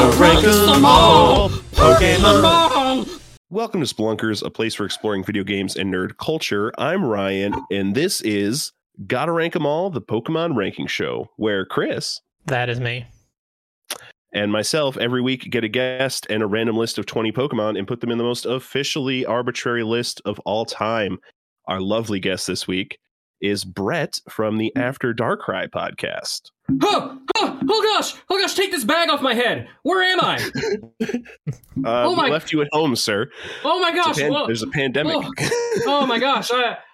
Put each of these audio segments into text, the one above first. Gotta Rank Them All, Pokemon! Welcome to Splunkers, a place for exploring video games and nerd culture. I'm Ryan, and this is Gotta Rank Them All, the Pokemon Ranking Show, where Chris... That is me. And myself, every week, get a guest and a random list of 20 Pokemon and put them in the most officially arbitrary list of all time. Our lovely guest this week is Brett from the After Dark Cry podcast. Oh gosh, take this bag off my head. Where am I? We left you at home, sir. Oh my gosh. There's a pandemic. Oh my gosh.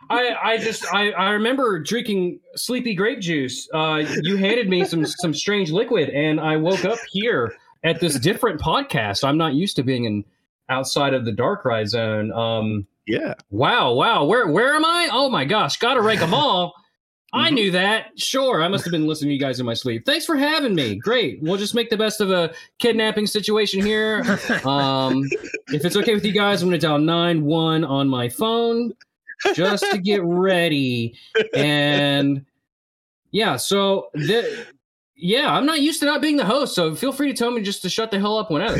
I remember drinking sleepy grape juice. You handed me some strange liquid and I woke up here at this different podcast. I'm not used to being outside of the Dark Cry zone. Yeah. Wow. Where am I? Oh my gosh. Gotta rank them all. I knew that. Sure. I must have been listening to you guys in my sleep. Thanks for having me. Great. We'll just make the best of a kidnapping situation here. If it's okay with you guys, I'm going to dial 911 on my phone just to get ready. And yeah, so I'm not used to not being the host, so feel free to tell me just to shut the hell up whenever.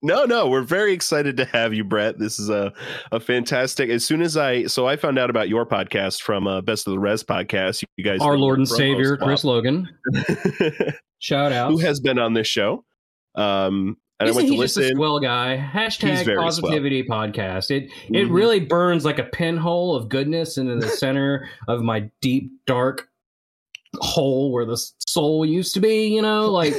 No, we're very excited to have you, Brett. This is a fantastic. As soon as I found out about your podcast from Best of the Res podcast, you guys, our Lord and Savior Chris Logan, shout out, who has been on this show. And isn't I went to listen. Just a swell guy. # positivity swell. Podcast. It really burns like a pinhole of goodness into the center of my deep dark hole where the soul used to be, you know, like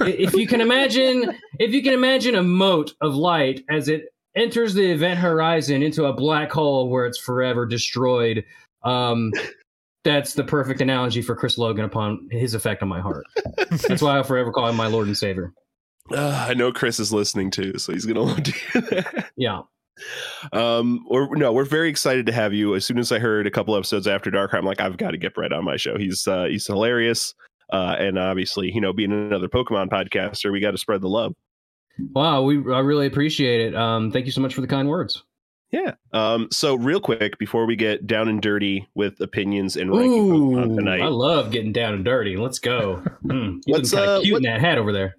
if you can imagine a mote of light as it enters the event horizon into a black hole where it's forever destroyed. That's the perfect analogy for Chris Logan upon his effect on my heart. That's why I'll forever call him my Lord and Savior. I know Chris is listening too, so he's gonna want to do that. Yeah. We're very excited to have you. As soon as I heard a couple episodes After Dark, I'm like, I've got to get Brett on my show. He's hilarious, and obviously, you know, being another Pokemon podcaster, we got to spread the love. Wow, I really appreciate it. Thank you so much for the kind words. Yeah. So real quick, before we get down and dirty with opinions and ranking Pokemon tonight, I love getting down and dirty. Let's go. You look kind of cute in that hat over there.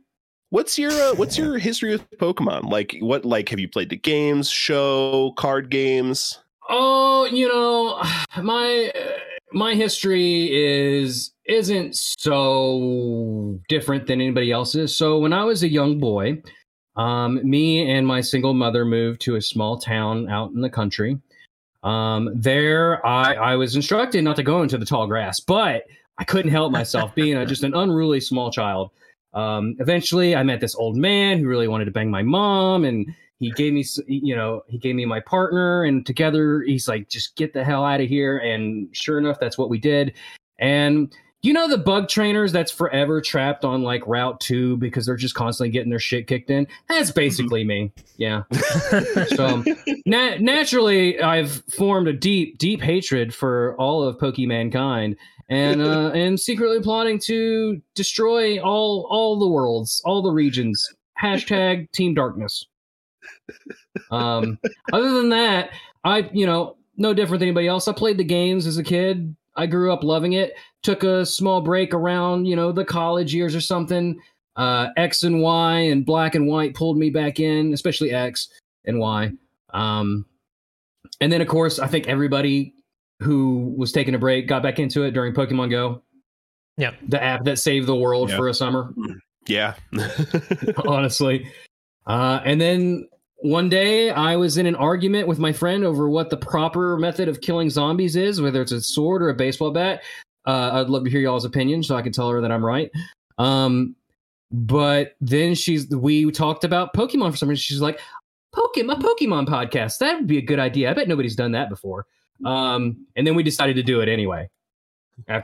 What's your history with Pokemon? Like have you played the games, show, card games? Oh, you know, my history isn't so different than anybody else's. So when I was a young boy, me and my single mother moved to a small town out in the country. There I was instructed not to go into the tall grass, but I couldn't help myself being just an unruly small child. Eventually I met this old man who really wanted to bang my mom, and he gave me my partner, and together he's like, just get the hell out of here. And sure enough, that's what we did. And you know, the bug trainers that's forever trapped on like Route 2 because they're just constantly getting their shit kicked in. That's basically me. Yeah. So naturally I've formed a deep, deep hatred for all of Pokemankind. And secretly plotting to destroy all the worlds, all the regions. # Team Darkness. Other than that, I no different than anybody else. I played the games as a kid. I grew up loving it. Took a small break around, the college years or something. X and Y and Black and White pulled me back in, especially X and Y. And then, of course, I think everybody who was taking a break got back into it during Pokemon Go. Yeah. The app that saved the world for a summer. Yeah. Honestly. And then one day I was in an argument with my friend over what the proper method of killing zombies is, whether it's a sword or a baseball bat. I'd love to hear y'all's opinion so I can tell her that I'm right. But then we talked about Pokemon for some reason. She's like, Pokemon podcast. That would be a good idea. I bet nobody's done that before. And then we decided to do it anyway after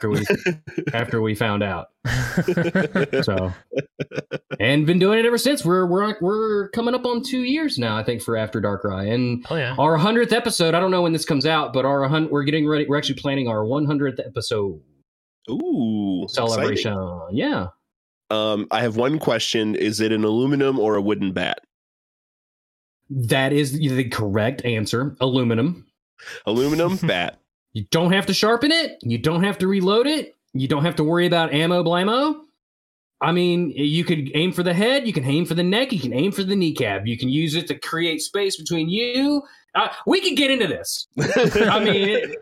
we found out. So, and been doing it ever since. We're coming up on 2 years now, I think, for After Dark Cry, and our 100th episode. I don't know when this comes out, but we're getting ready. We're actually planning our 100th episode. Ooh, celebration! Exciting. Yeah. I have one question: is it an aluminum or a wooden bat? That is the correct answer. Aluminum bat. You don't have to sharpen it. You don't have to reload it. You don't have to worry about ammo blamo. I mean, you could aim for the head, you can aim for the neck, you can aim for the kneecap. You can use it to create space between you. We could get into this. I mean,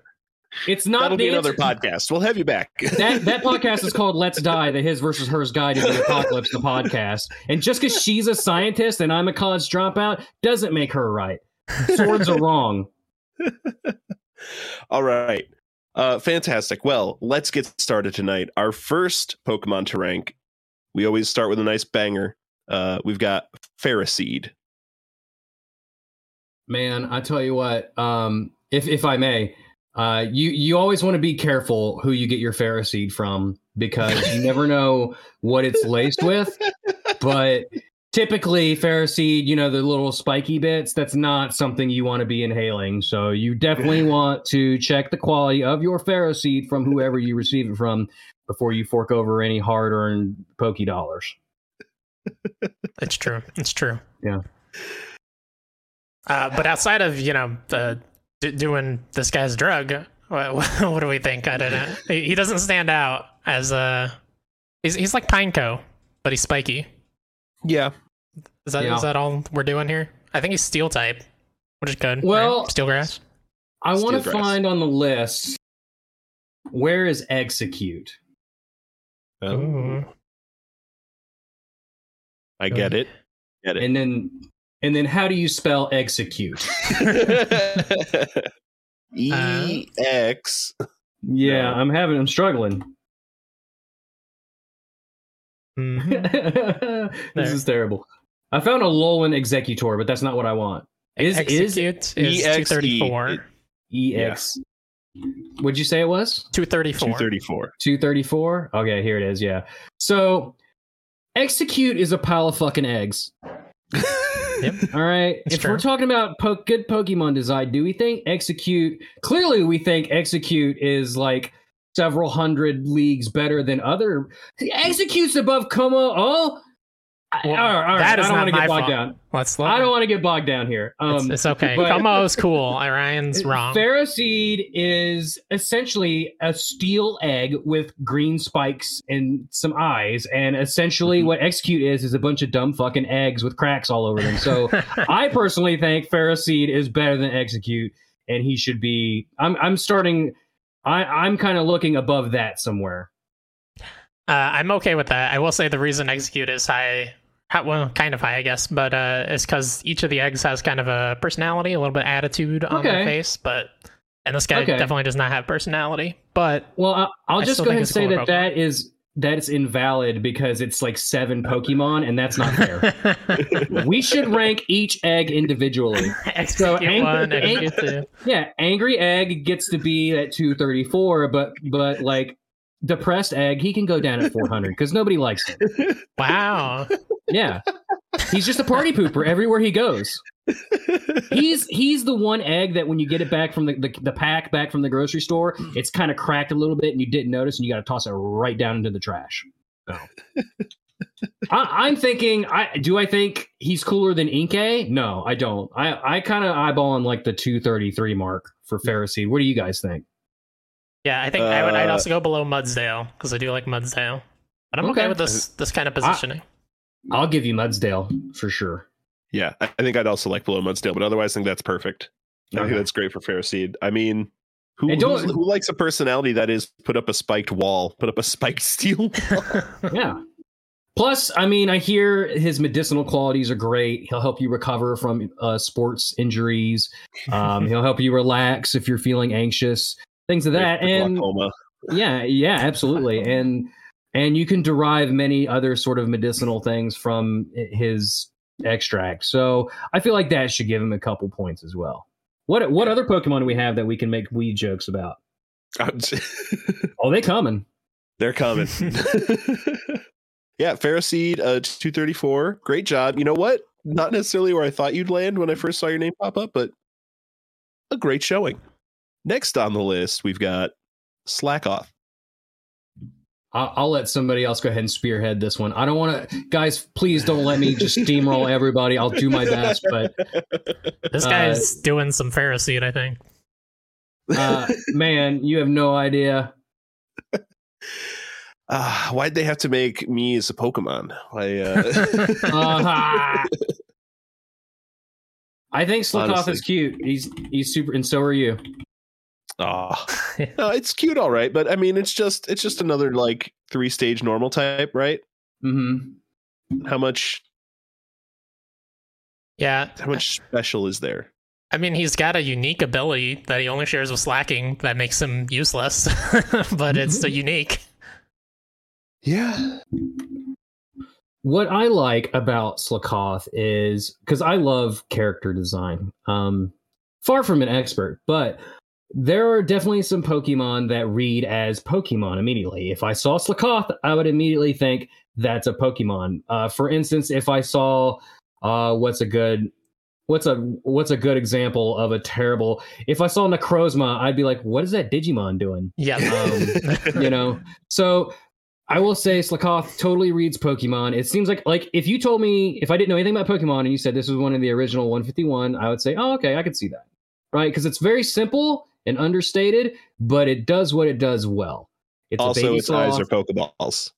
it's not That'll be another podcast. We'll have you back. That podcast is called Let's Die, the His Versus Hers Guide to the Apocalypse, the podcast. And just because she's a scientist and I'm a college dropout doesn't make her right. Swords are wrong. All right. Fantastic. Well, let's get started tonight. Our first Pokemon to rank. We always start with a nice banger. We've got Ferroseed. Man, I tell you what, if I may, you always want to be careful who you get your Ferroseed from, because you never know what it's laced with. But typically Ferroseed, you know, the little spiky bits, that's not something you want to be inhaling. So you definitely want to check the quality of your Ferroseed from whoever you receive it from before you fork over any hard-earned Poké dollars. That's true. It's true. Yeah. But outside of, you know, doing this guy's drug, what do we think? I don't know. He doesn't stand out as a... He's like Pineco, but he's spiky. Yeah. Is that all we're doing here? I think he's steel type, which is good. Well, right? Steelgrass. I want to find on the list, where is Execute? Oh. I get it. Get it. And then how do you spell execute? E-X. Yeah, I'm struggling. Mm-hmm. This is terrible. I found a Alolan Executor, but that's not what I want. Execute is 234. EX. What'd you say it was? 234. Okay, here it is. Yeah. So Execute is a pile of fucking eggs. Yep. All right. It's if true. We're talking about good Pokemon design, do we think Execute? Clearly, we think Execute is like several hundred leagues better than other. Execute's above Como. Oh, well, all right. That is not my fault. I don't want to get bogged down here. It's okay. Como's cool. Ryan's wrong. Ferroseed is essentially a steel egg with green spikes and some eyes. And essentially what Execute is a bunch of dumb fucking eggs with cracks all over them. So I personally think Ferroseed is better than Execute. And he should be... I'm kind of looking above that somewhere. I'm okay with that. I will say the reason Execute is high... Well, kind of high, I guess, but it's because each of the eggs has kind of a personality, a little bit of attitude on their face, and this guy definitely does not have personality. But I'll just go ahead and say that's invalid because it's like 7 Pokemon, and that's not fair. We should rank each egg individually. So Angry Egg gets to be at 234, but like Depressed Egg, he can go down at 400 because nobody likes him. Wow. Yeah, he's just a party pooper everywhere he goes. He's the one egg that when you get it back from the pack back from the grocery store, it's kind of cracked a little bit and you didn't notice, and you got to toss it right down into the trash. So I'm thinking, I think he's cooler than Inkay? No, I don't. I kind of eyeballing like the 233 mark for Ferroseed. What do you guys think? Yeah, I think I'd also go below Mudsdale because I do like Mudsdale, but I'm okay with this kind of positioning. I'll give you Mudsdale for sure. Yeah, I think I'd also like below Mudsdale, but otherwise I think that's perfect. Okay. I think that's great for Ferroseed. I mean, who likes a personality that is put up a spiked steel wall? Yeah. Plus, I mean, I hear his medicinal qualities are great. He'll help you recover from sports injuries. He'll help you relax if you're feeling anxious, things of that. And glaucoma. Yeah, absolutely. And you can derive many other sort of medicinal things from his extract. So I feel like that should give him a couple points as well. What other Pokemon do we have that we can make weed jokes about? Oh, they coming. They're coming. Yeah, Ferroseed, 234. Great job. You know what? Not necessarily where I thought you'd land when I first saw your name pop up, but a great showing. Next on the list, we've got Slackoth. I'll let somebody else go ahead and spearhead this one. I don't want to, guys. Please don't let me just steamroll everybody. I'll do my best, but this guy's doing some Ferroseed, I think. Man, you have no idea. Why'd they have to make me as a Pokemon? I think Slikoth is cute. He's super, and so are you. Oh, no, it's cute, all right, but I mean, it's just another like 3-stage normal type, right? Mm-hmm. How much special is there? I mean, he's got a unique ability that he only shares with Slacking that makes him useless, but it's so unique. Yeah. What I like about Slikoth is, because I love character design. Far from an expert, but there are definitely some Pokemon that read as Pokemon immediately. If I saw Slikoth, I would immediately think that's a Pokemon. For instance, if I saw what's a good example of a terrible? If I saw Necrozma, I'd be like, what is that Digimon doing? Yeah, you know. So I will say Slikoth totally reads Pokemon. It seems like if you told me, if I didn't know anything about Pokemon and you said this was one of the original 151, I would say, oh, okay, I could see that, right? Because it's very simple and understated, but it does what it does well. It's also a baby its sloth. Eyes are Pokeballs.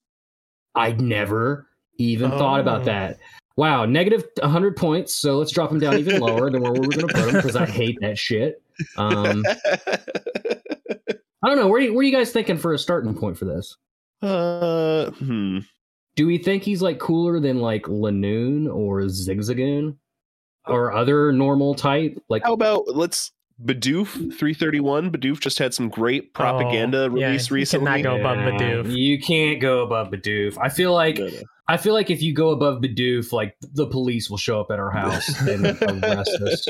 I'd never even thought about that. Wow, negative 100 points, so let's drop him down even lower than where we were going to put him, because I hate that shit. I don't know, where are you guys thinking for a starting point for this? Do we think he's like cooler than like Lanoon or Zigzagoon or other normal type? Like, how about let's Bidoof 331? Bidoof just had some great propaganda release recently. You cannot go above Bidoof. You can't go above Bidoof. I feel like if you go above Bidoof, like the police will show up at our house and arrest us.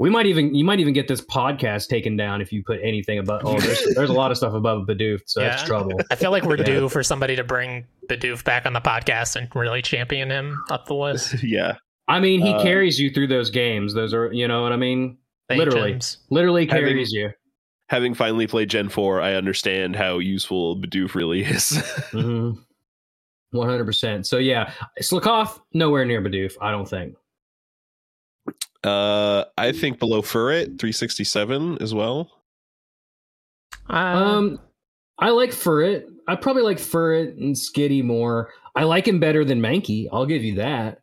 You might even get this podcast taken down if you put anything above. Oh, there's a lot of stuff above Bidoof, so that's trouble. I feel like we're due for somebody to bring Bidoof back on the podcast and really champion him up the list. Yeah, I mean, he carries you through those games. Those are, you know what I mean? Literally carries you. Having finally played Gen 4, I understand how useful Bidoof really is. Mm-hmm. 100%. So yeah, Slikoth nowhere near Bidoof, I don't think. I think below Furret, 367 as well. I like Furret. I probably like Furret and Skitty more. I like him better than Mankey. I'll give you that.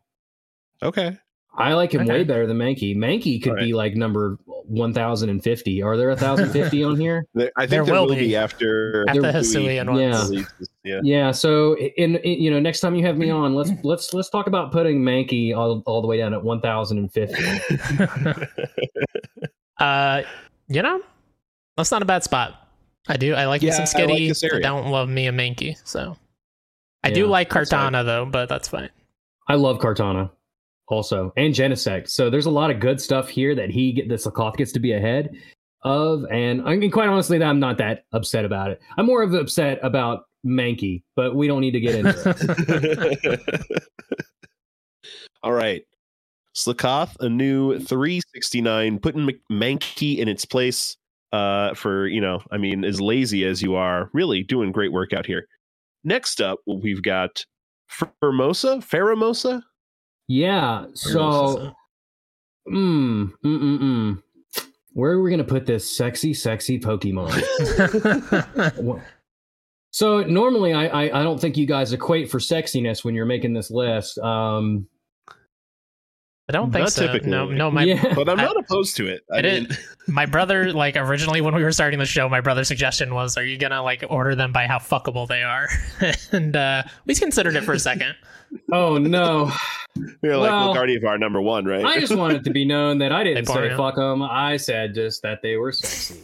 Okay. I like him way better than Mankey. Mankey could be like number 1,050. Are there 1,050 on here? I think there will be after the Hisuian ones. Yeah. So in you know, next time you have me on, let's talk about putting Mankey all the way down at 1,050. You know, that's not a bad spot. I like me some Skitty. I don't love me a Mankey. So I do like Kartana though, but that's fine. I love Kartana. Also, and Genesect. So there's a lot of good stuff here that Slikoth gets to be ahead of. And I mean, quite honestly, I'm not that upset about it. I'm more of upset about Mankey, but we don't need to get into it. All right. Slikoth, a new 369, putting Mankey in its place for, you know, I mean, as lazy as you are, really doing great work out here. Next up, we've got Pheromosa. Yeah, so where are we going to put this sexy Pokemon? So normally I don't think you guys equate for sexiness when you're making this list. I don't think so. Typically. No, but I'm not opposed to it. I mean, my brother, like originally when we were starting the show, my brother's suggestion was, are you going to like order them by how fuckable they are? And we considered it for a second. Oh, no. You're like, well, Gardevoir number one, right? I just wanted to be known that I didn't say fuck them. I said just that they were sexy.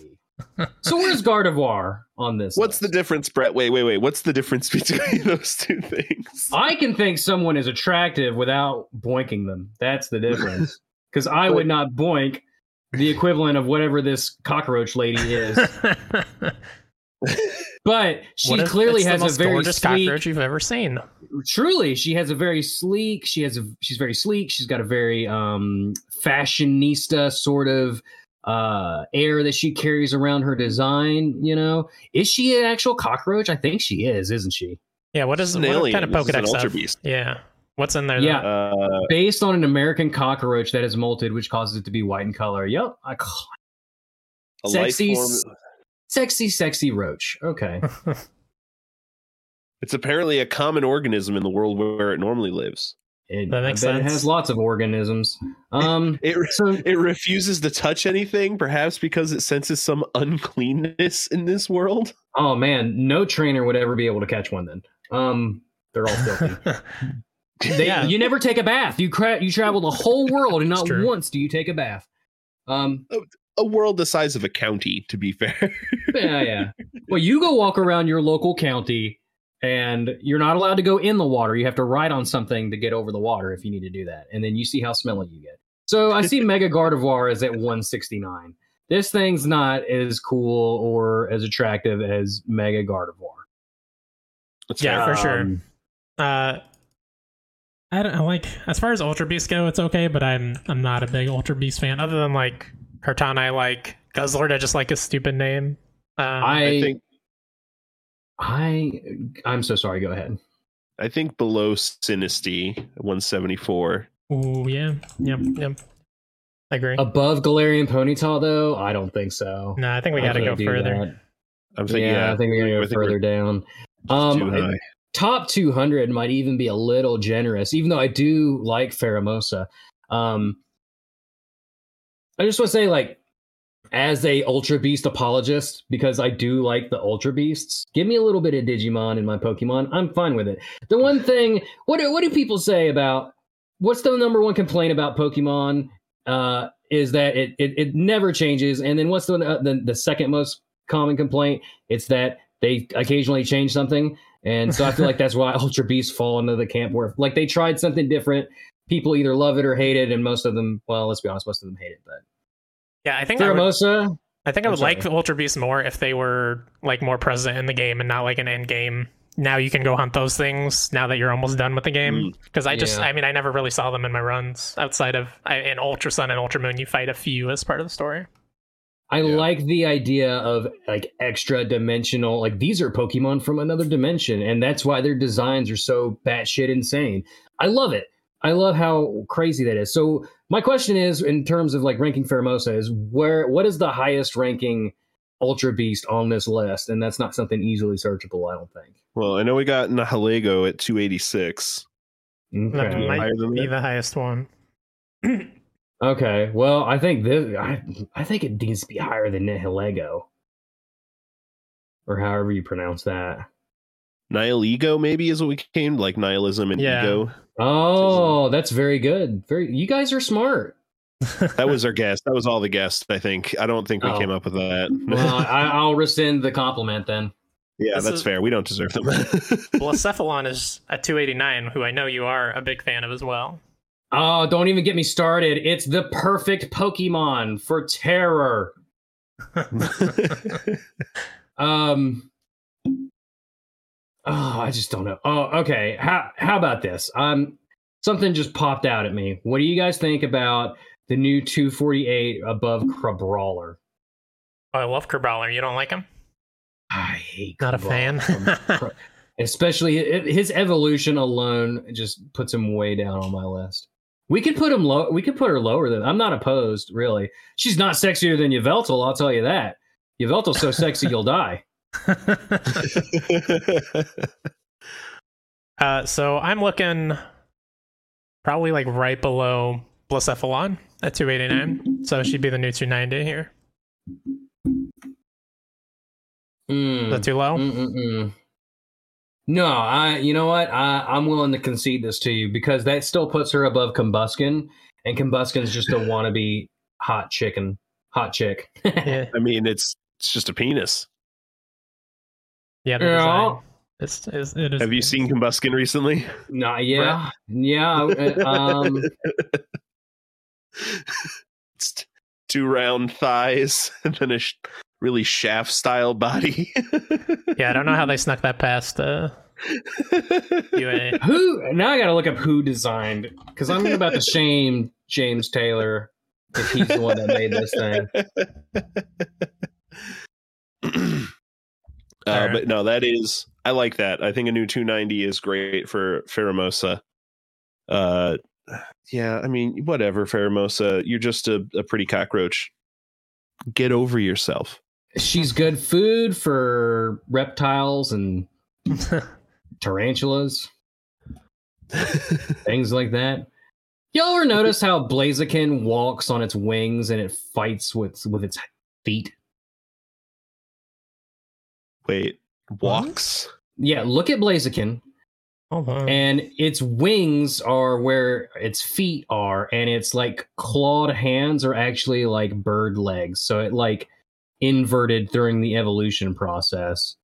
So where's Gardevoir on this? What's the difference, Brett? Wait. What's the difference between those two things? I can think someone is attractive without boinking them. That's the difference. Because I would not boink the equivalent of whatever this cockroach lady is. But she clearly has a very gorgeous sleek cockroach you've ever seen. Truly, she has a very sleek. She's very sleek. She's got a very fashionista sort of air that she carries around her design, you know. Is she an actual cockroach? I think she is, isn't she? Yeah, what kind of Pokedex stuff? Yeah. What's in there? Yeah. Based on an American cockroach that has molted, which causes it to be white in color. Yep. Sexy roach. Okay. It's apparently a common organism in the world where it normally lives. That makes sense. It has lots of organisms. It refuses to touch anything, perhaps because it senses some uncleanness in this world. Oh man, no trainer would ever be able to catch one then. They're all filthy. You never take a bath. You travel the whole world and not once do you take a bath. A world the size of a county, to be fair. Yeah. Well, you go walk around your local county and you're not allowed to go in the water. You have to ride on something to get over the water if you need to do that. And then you see how smelly you get. So I see Mega Gardevoir is at 169. This thing's not as cool or as attractive as Mega Gardevoir. Yeah, for sure. I don't know, like, as far as Ultra Beasts go, it's okay, but I'm not a big Ultra Beast fan, other than, like, Cortana. I like Guzzlord. I just like his stupid name. I'm so sorry, go ahead. I think below Sinisty, 174. Ooh, yeah. Yep. I agree. Above Galarian Ponyta, though? I don't think so. No, I think we gotta go further. I think we gotta go further down. Top 200 might even be a little generous, even though I do like Pheromosa. I just want to say, like, as a Ultra Beast apologist, because I do like the Ultra Beasts, give me a little bit of Digimon in my Pokemon. I'm fine with it. The one thing, what do people say about, what's the number one complaint about Pokemon is that it never changes. And then what's the second most common complaint? It's that they occasionally change something. And so I feel like that's why Ultra Beasts fall into the camp where, like, they tried something different. People either love it or hate it, and most of them, well, let's be honest, most of them hate it. But yeah, I would like the Ultra Beasts more if they were, like, more present in the game and not like an end game. Now you can go hunt those things now that you're almost done with the game. Because I never really saw them in my runs outside of in Ultra Sun and Ultra Moon. You fight a few as part of the story. I like the idea of, like, extra dimensional, like, these are Pokemon from another dimension, and that's why their designs are so batshit insane. I love it. I love how crazy that is. So my question is, in terms of, like, ranking Pheromosa, is what is the highest ranking Ultra Beast on this list? And that's not something easily searchable, I don't think. Well, I know we got Nihilego at 286. Okay. That might be the highest one. Okay, well, I think I think it needs to be higher than Nihilego, or however you pronounce that. Nihilego, maybe, is what we came, like, nihilism and ego. Oh, that's very good. Very, you guys are smart. That was our guess. That was all the guess. I think. I don't think we came up with that. Well, I'll rescind the compliment then. Yeah, that's fair. We don't deserve them. Blacephalon is at 289, who I know you are a big fan of as well. Oh, don't even get me started. It's the perfect Pokemon for terror. I just don't know. Oh, okay. How about this? Something just popped out at me. What do you guys think about the new 248 above Crabrawler? Oh, I love Crabrawler. You don't like him? I hate Crabrawler. Not a fan. Especially his evolution alone just puts him way down on my list. We could put him low. We could put her lower than. I'm not opposed, really. She's not sexier than Yveltal, I'll tell you that. Yveltal's so sexy you'll die. So I'm looking probably, like, right below Blacephalon at 289. So she'd be the new 290 here. Is that too low? No, you know what? I'm willing to concede this to you because that still puts her above Combuskin, and Combuskin's just a wannabe hot chick. I mean, it's just a penis. Yeah, the design. It is. Have you seen Combuskin recently? Nah, yeah, Brett? Yeah. It's two round thighs and then a. Really shaft style body. Yeah, I don't know how they snuck that past UA. Now I gotta look up who designed, because I'm about to shame James Taylor if he's the one that made this thing. Right. But no, I like that. I think a new 290 is great for Pheromosa. Yeah, I mean, whatever, Pheromosa, you're just a pretty cockroach. Get over yourself. She's good food for reptiles and tarantulas, things like that. Y'all ever notice how Blaziken walks on its wings and it fights with its feet? Wait, walks? Yeah, look at Blaziken. And its wings are where its feet are, and its like clawed hands are actually like bird legs. So it like inverted during the evolution process.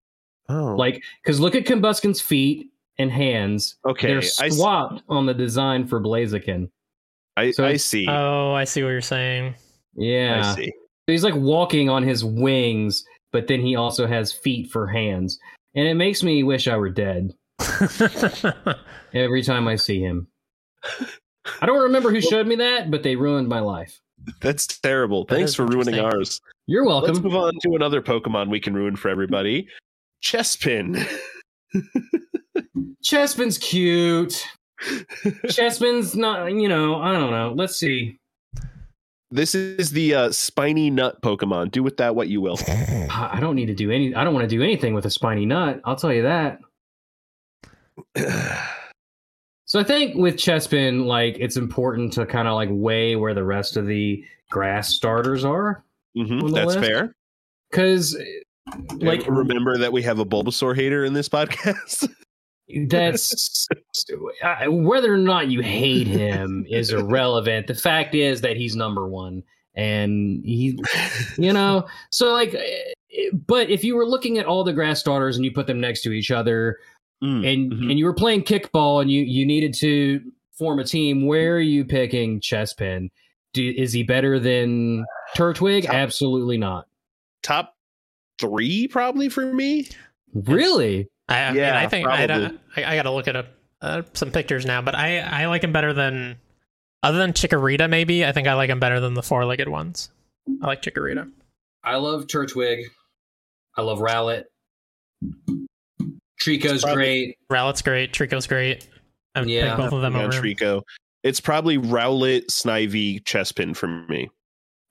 Oh, like because look at Combusken's feet and hands. Okay, they're swapped on the design for Blaziken. I see. Oh, I see what you're saying. Yeah, I see. So he's like walking on his wings, but then he also has feet for hands, and it makes me wish I were dead. Every time I see him. I don't remember who showed me that, but they ruined my life. That's terrible. Thanks for ruining ours. You're welcome. Let's move on to another Pokemon we can ruin for everybody. Chespin. Chespin's cute. Chespin's not, you know, I don't know. Let's see. This is the spiny nut Pokemon. Do with that what you will. I don't need to do any. I don't want to do anything with a spiny nut. I'll tell you that. So I think with Chespin, like, it's important to kind of like weigh where the rest of the grass starters are. Mm-hmm, that's fair. Because, like, remember that we have a Bulbasaur hater in this podcast. That's whether or not you hate him is irrelevant. The fact is that he's number one, and he, you know, so like, but if you were looking at all the grass starters and you put them next to each other. And you were playing kickball and you needed to form a team. Where are you picking Chespin? Is he better than Turtwig? Absolutely not. Top three, probably for me. Really? I mean, I think I got to look at some pictures now, but I like him better than, other than Chikorita, maybe. I think I like him better than the four-legged ones. I like Chikorita. I love Turtwig. I love Rowlet. Trico's great. Rowlet's great. Trico's great. I would pick both of them over Trico. It's probably Rowlet, Snivy, Chespin for me.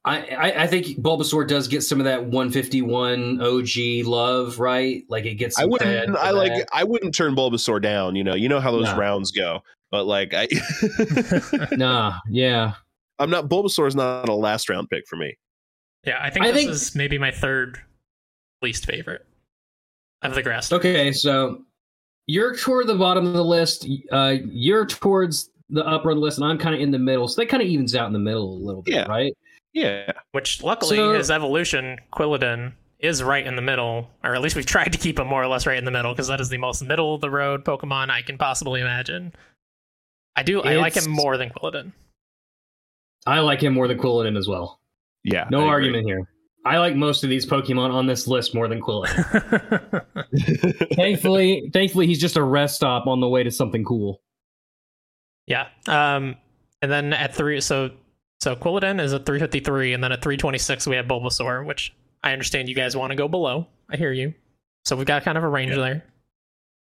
I think Bulbasaur does get some of that 151 OG love, right? Like it gets. I wouldn't turn Bulbasaur down. You know how those rounds go. But like I. I'm not. Bulbasaur is not a last round pick for me. Yeah, I think this is maybe my third least favorite. Of the grass. Okay, so you're toward the bottom of the list. You're towards the upper of the list, and I'm kind of in the middle. So that kind of evens out in the middle a little bit, right? Yeah. Which luckily is evolution. Quilladin is right in the middle, or at least we've tried to keep it more or less right in the middle, because that is the most middle of the road Pokemon I can possibly imagine. I like him more than Quilladin. I like him more than Quilladin as well. Yeah. No argument here. I like most of these Pokemon on this list more than Quilladin. Thankfully, he's just a rest stop on the way to something cool. Yeah. And then at three, so Quilladin is at 353, and then at 326 we have Bulbasaur, which I understand you guys want to go below. I hear you. So we've got kind of a range there.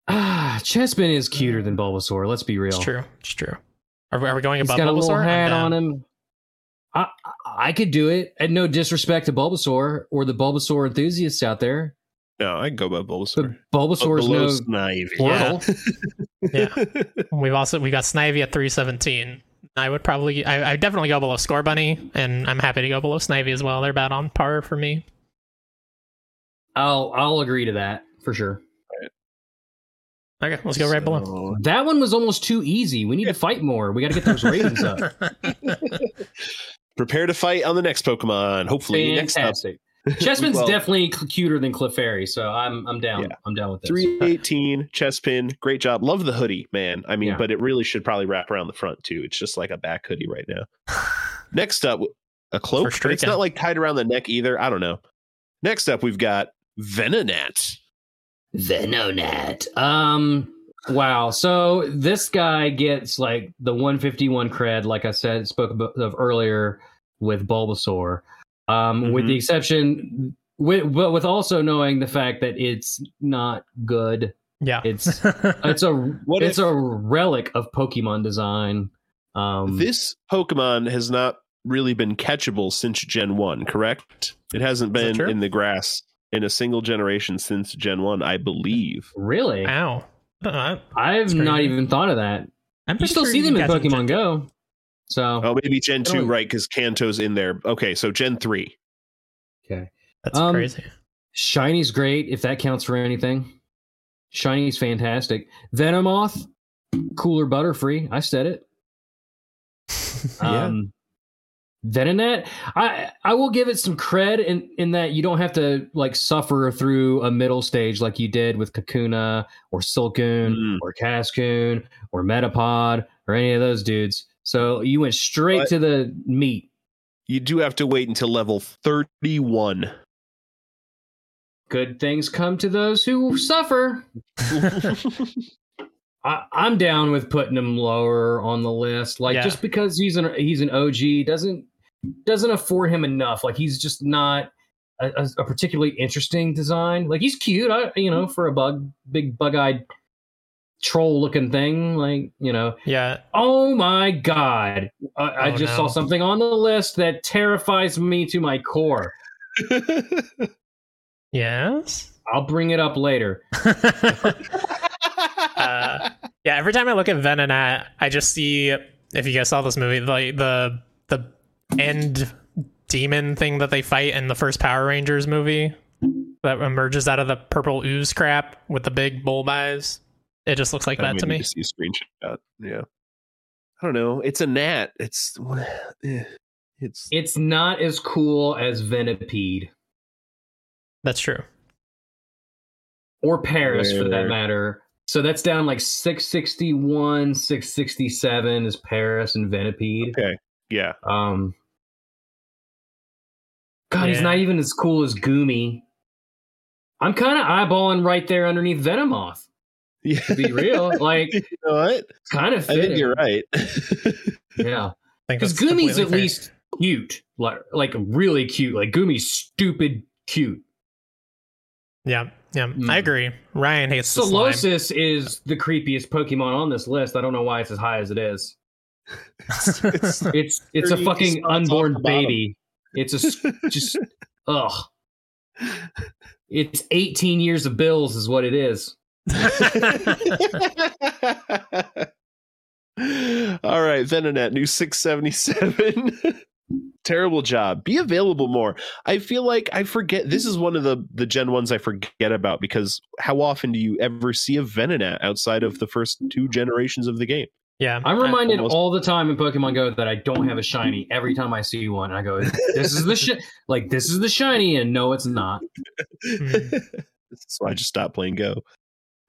Chespin is cuter than Bulbasaur. Let's be real. It's true. It's true. Are we going above Bulbasaur? He's got a little hat on him. I could do it, and no disrespect to Bulbasaur or the Bulbasaur enthusiasts out there. No, I can go by Bulbasaur. But Bulbasaur is no Snivy. Portal. Yeah. We got Snivy at 317. I definitely go below Scorbunny, and I'm happy to go below Snivy as well. They're about on par for me. I'll agree to that for sure. Okay, let's go right below. That one was almost too easy. We need to fight more. We got to get those ratings up. Prepare to fight on the next Pokemon. Hopefully, fantastic. Next up. Chespin's definitely cuter than Clefairy, so I'm down. Yeah. I'm down with this. 318 Chespin, great job. Love the hoodie, man. I mean, but it really should probably wrap around the front too. It's just like a back hoodie right now. Next up, a cloak. It's not like tied around the neck either. I don't know. Next up, we've got Venonat. Venonat. Wow. So this guy gets like the 151 cred, like I said, spoke of earlier with Bulbasaur, with the exception, but with also knowing the fact that it's not good. Yeah, it's a relic of Pokemon design. This Pokemon has not really been catchable since Gen 1, correct? It hasn't been in the grass in a single generation since Gen 1, I believe. Really? Wow. I've not even thought of that. You still see them in Pokemon Go. So maybe Gen 2, right? Because Kanto's in there. Okay, so Gen 3. Okay. That's crazy. Shiny's great, if that counts for anything. Shiny's fantastic. Venomoth, cooler Butterfree. I said it. Yeah. Venonet, I will give it some cred in that you don't have to like suffer through a middle stage like you did with Kakuna or Silcoon or Cascoon or Metapod or any of those dudes. So you went straight to the meat. You do have to wait until level 31. Good things come to those who suffer. I'm down with putting him lower on the list. Like just because he's an OG doesn't afford him enough. Like he's just not a particularly interesting design. Like he's cute, for a big bug-eyed troll looking thing. Like, yeah. Oh my God. I saw something on the list that terrifies me to my core. Yes. I'll bring it up later. Every time I look at Venonat, I just see, if you guys saw this movie, like the end demon thing that they fight in the first Power Rangers movie that emerges out of the purple ooze crap with the big bulb eyes. It just looks like that to me. To see a screenshot. Yeah, I don't know. It's a gnat. It's not as cool as Venipede. That's true. Or Paris, for that matter. So that's down like 661, 667 is Paris and Venipede. Okay, yeah. He's not even as cool as Goomy. I'm kind of eyeballing right there underneath Venomoth. Yeah. To be real, like, you know what? Kind of fitting. I think you're right. Yeah, because Goomy's at least cute, like really cute. Like Goomy's stupid cute. Yeah. Yeah, I agree. Ryan hates the slime. Solosis is the creepiest Pokemon on this list. I don't know why it's as high as it is. It's a fucking unborn baby. It's just ugh. It's 18 years of bills is what it is. All right, Venonet, new 677. Terrible job. Be available more. I feel like I forget. This is one of the Gen 1s I forget about, because how often do you ever see a Venonat outside of the first two generations of the game? Yeah. I'm reminded all the time in Pokemon Go that I don't have a shiny. Every time I see one, I go, this is the shiny, and no, it's not. That's why I just stopped playing Go.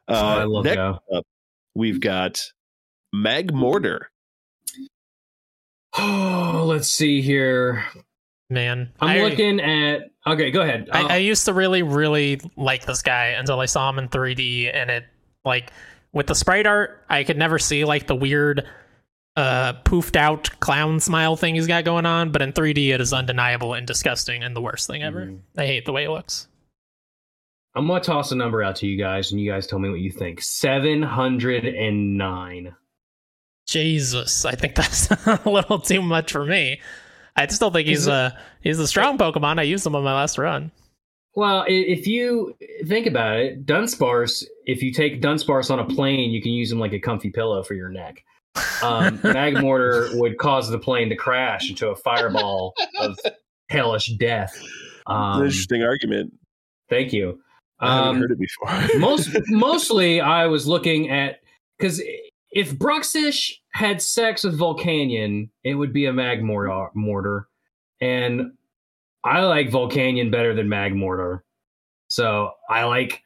I love Go. Up, we've got Magmortar. Oh, let's see here, man. Okay, go ahead. I used to really, really like this guy until I saw him in 3D, and it, like, with the sprite art, I could never see like the weird, poofed out clown smile thing he's got going on. But in 3D, it is undeniable and disgusting and the worst thing ever. I hate the way it looks. I'm gonna toss a number out to you guys, and you guys tell me what you think. 709. Jesus, I think that's a little too much for me. I still think he's a strong Pokemon. I used him on my last run. Well, if you think about it, Dunsparce, if you take Dunsparce on a plane, you can use him like a comfy pillow for your neck. Magmortar would cause the plane to crash into a fireball of hellish death. Interesting argument. Thank you. I haven't heard it before. Mostly I was looking at... because. If Bruxish had sex with Volcanion, it would be a Magmortar. And I like Volcanion better than Magmortar. So I like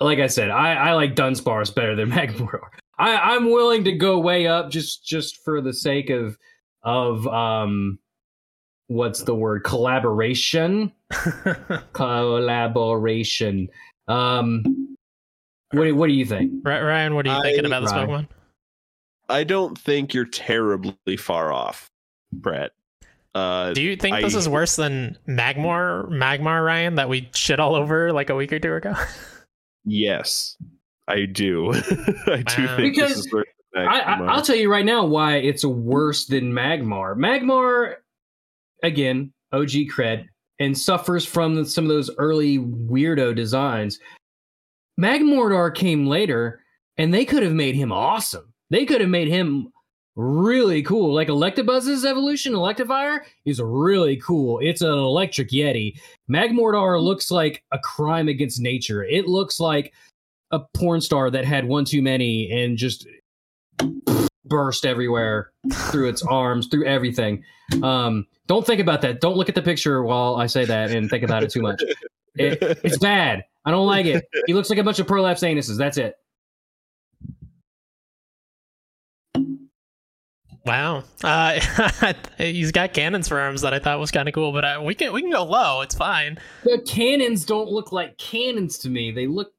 I said, I like Dunsparce better than Magmortar. I'm willing to go way up just for the sake of what's the word? Collaboration. Collaboration. What do you think? Ryan, what are you thinking about this Pokemon? I don't think you're terribly far off, Brett. Do you think this is worse than Magmar, Ryan, that we shit all over like a week or two ago? Yes, I do. I do think this is worse than Magmar. I'll tell you right now why it's worse than Magmar. Magmar, again, OG cred, and suffers from some of those early weirdo designs. Mag Mordor came later, and they could have made him awesome. They could have made him really cool. Like Electabuzz evolution, Electivire, is really cool. It's an electric Yeti. Mag Mordor looks like a crime against nature. It looks like a porn star that had one too many and just burst everywhere through its arms, through everything. Don't think about that. Don't look at the picture while I say that and think about it too much. It's bad. I don't like it. He looks like a bunch of prolapsed anuses. That's it. Wow. He's got cannons for arms that I thought was kind of cool, but we can go low. It's fine. The cannons don't look like cannons to me. They look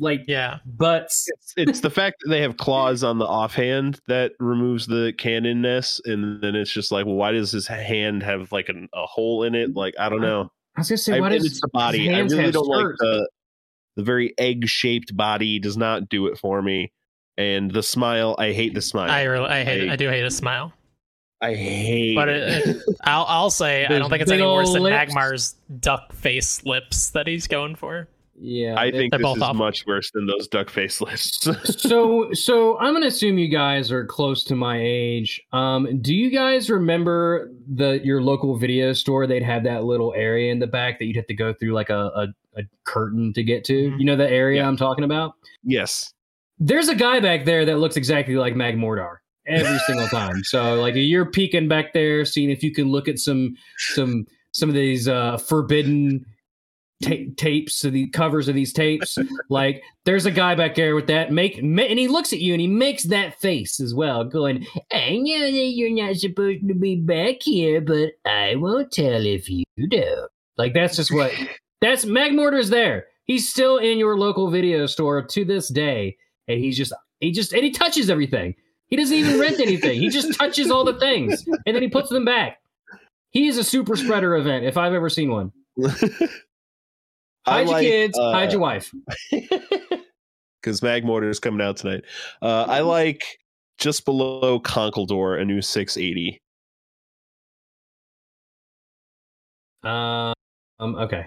like butts. It's the fact that they have claws on the offhand that removes the cannonness, and then it's just like, well, why does his hand have like a hole in it? Like, I don't know. I was gonna say, why does the body? I really don't like the very egg-shaped body. Does not do it for me. And the smile, I hate the smile. I hate it. I do hate a smile. I hate. But I'll say, I don't think it's any worse than Magmar's duck face lips that he's going for. Yeah, I think this is awful. Much worse than those duck face lips. So I'm gonna assume you guys are close to my age. Do you guys remember your local video store? They'd have that little area in the back that you'd have to go through like a curtain to get to. You know the area I'm talking about? Yes. There's a guy back there that looks exactly like Mag Mordor every single time. So like you're peeking back there, seeing if you can look at some of these forbidden tapes, the covers of these tapes. Like there's a guy back there with that and he looks at you and he makes that face as well, going, I know that you're not supposed to be back here, but I won't tell if you don't. Like that's just that's Mag Mordor's there. He's still in your local video store to this day. And he touches everything. He doesn't even rent anything. He just touches all the things and then he puts them back. He is a super spreader event if I've ever seen one. Hide your kids, hide your wife. Because Mag Mordor is coming out tonight. I like just below Conkeldor, a new 680. Okay.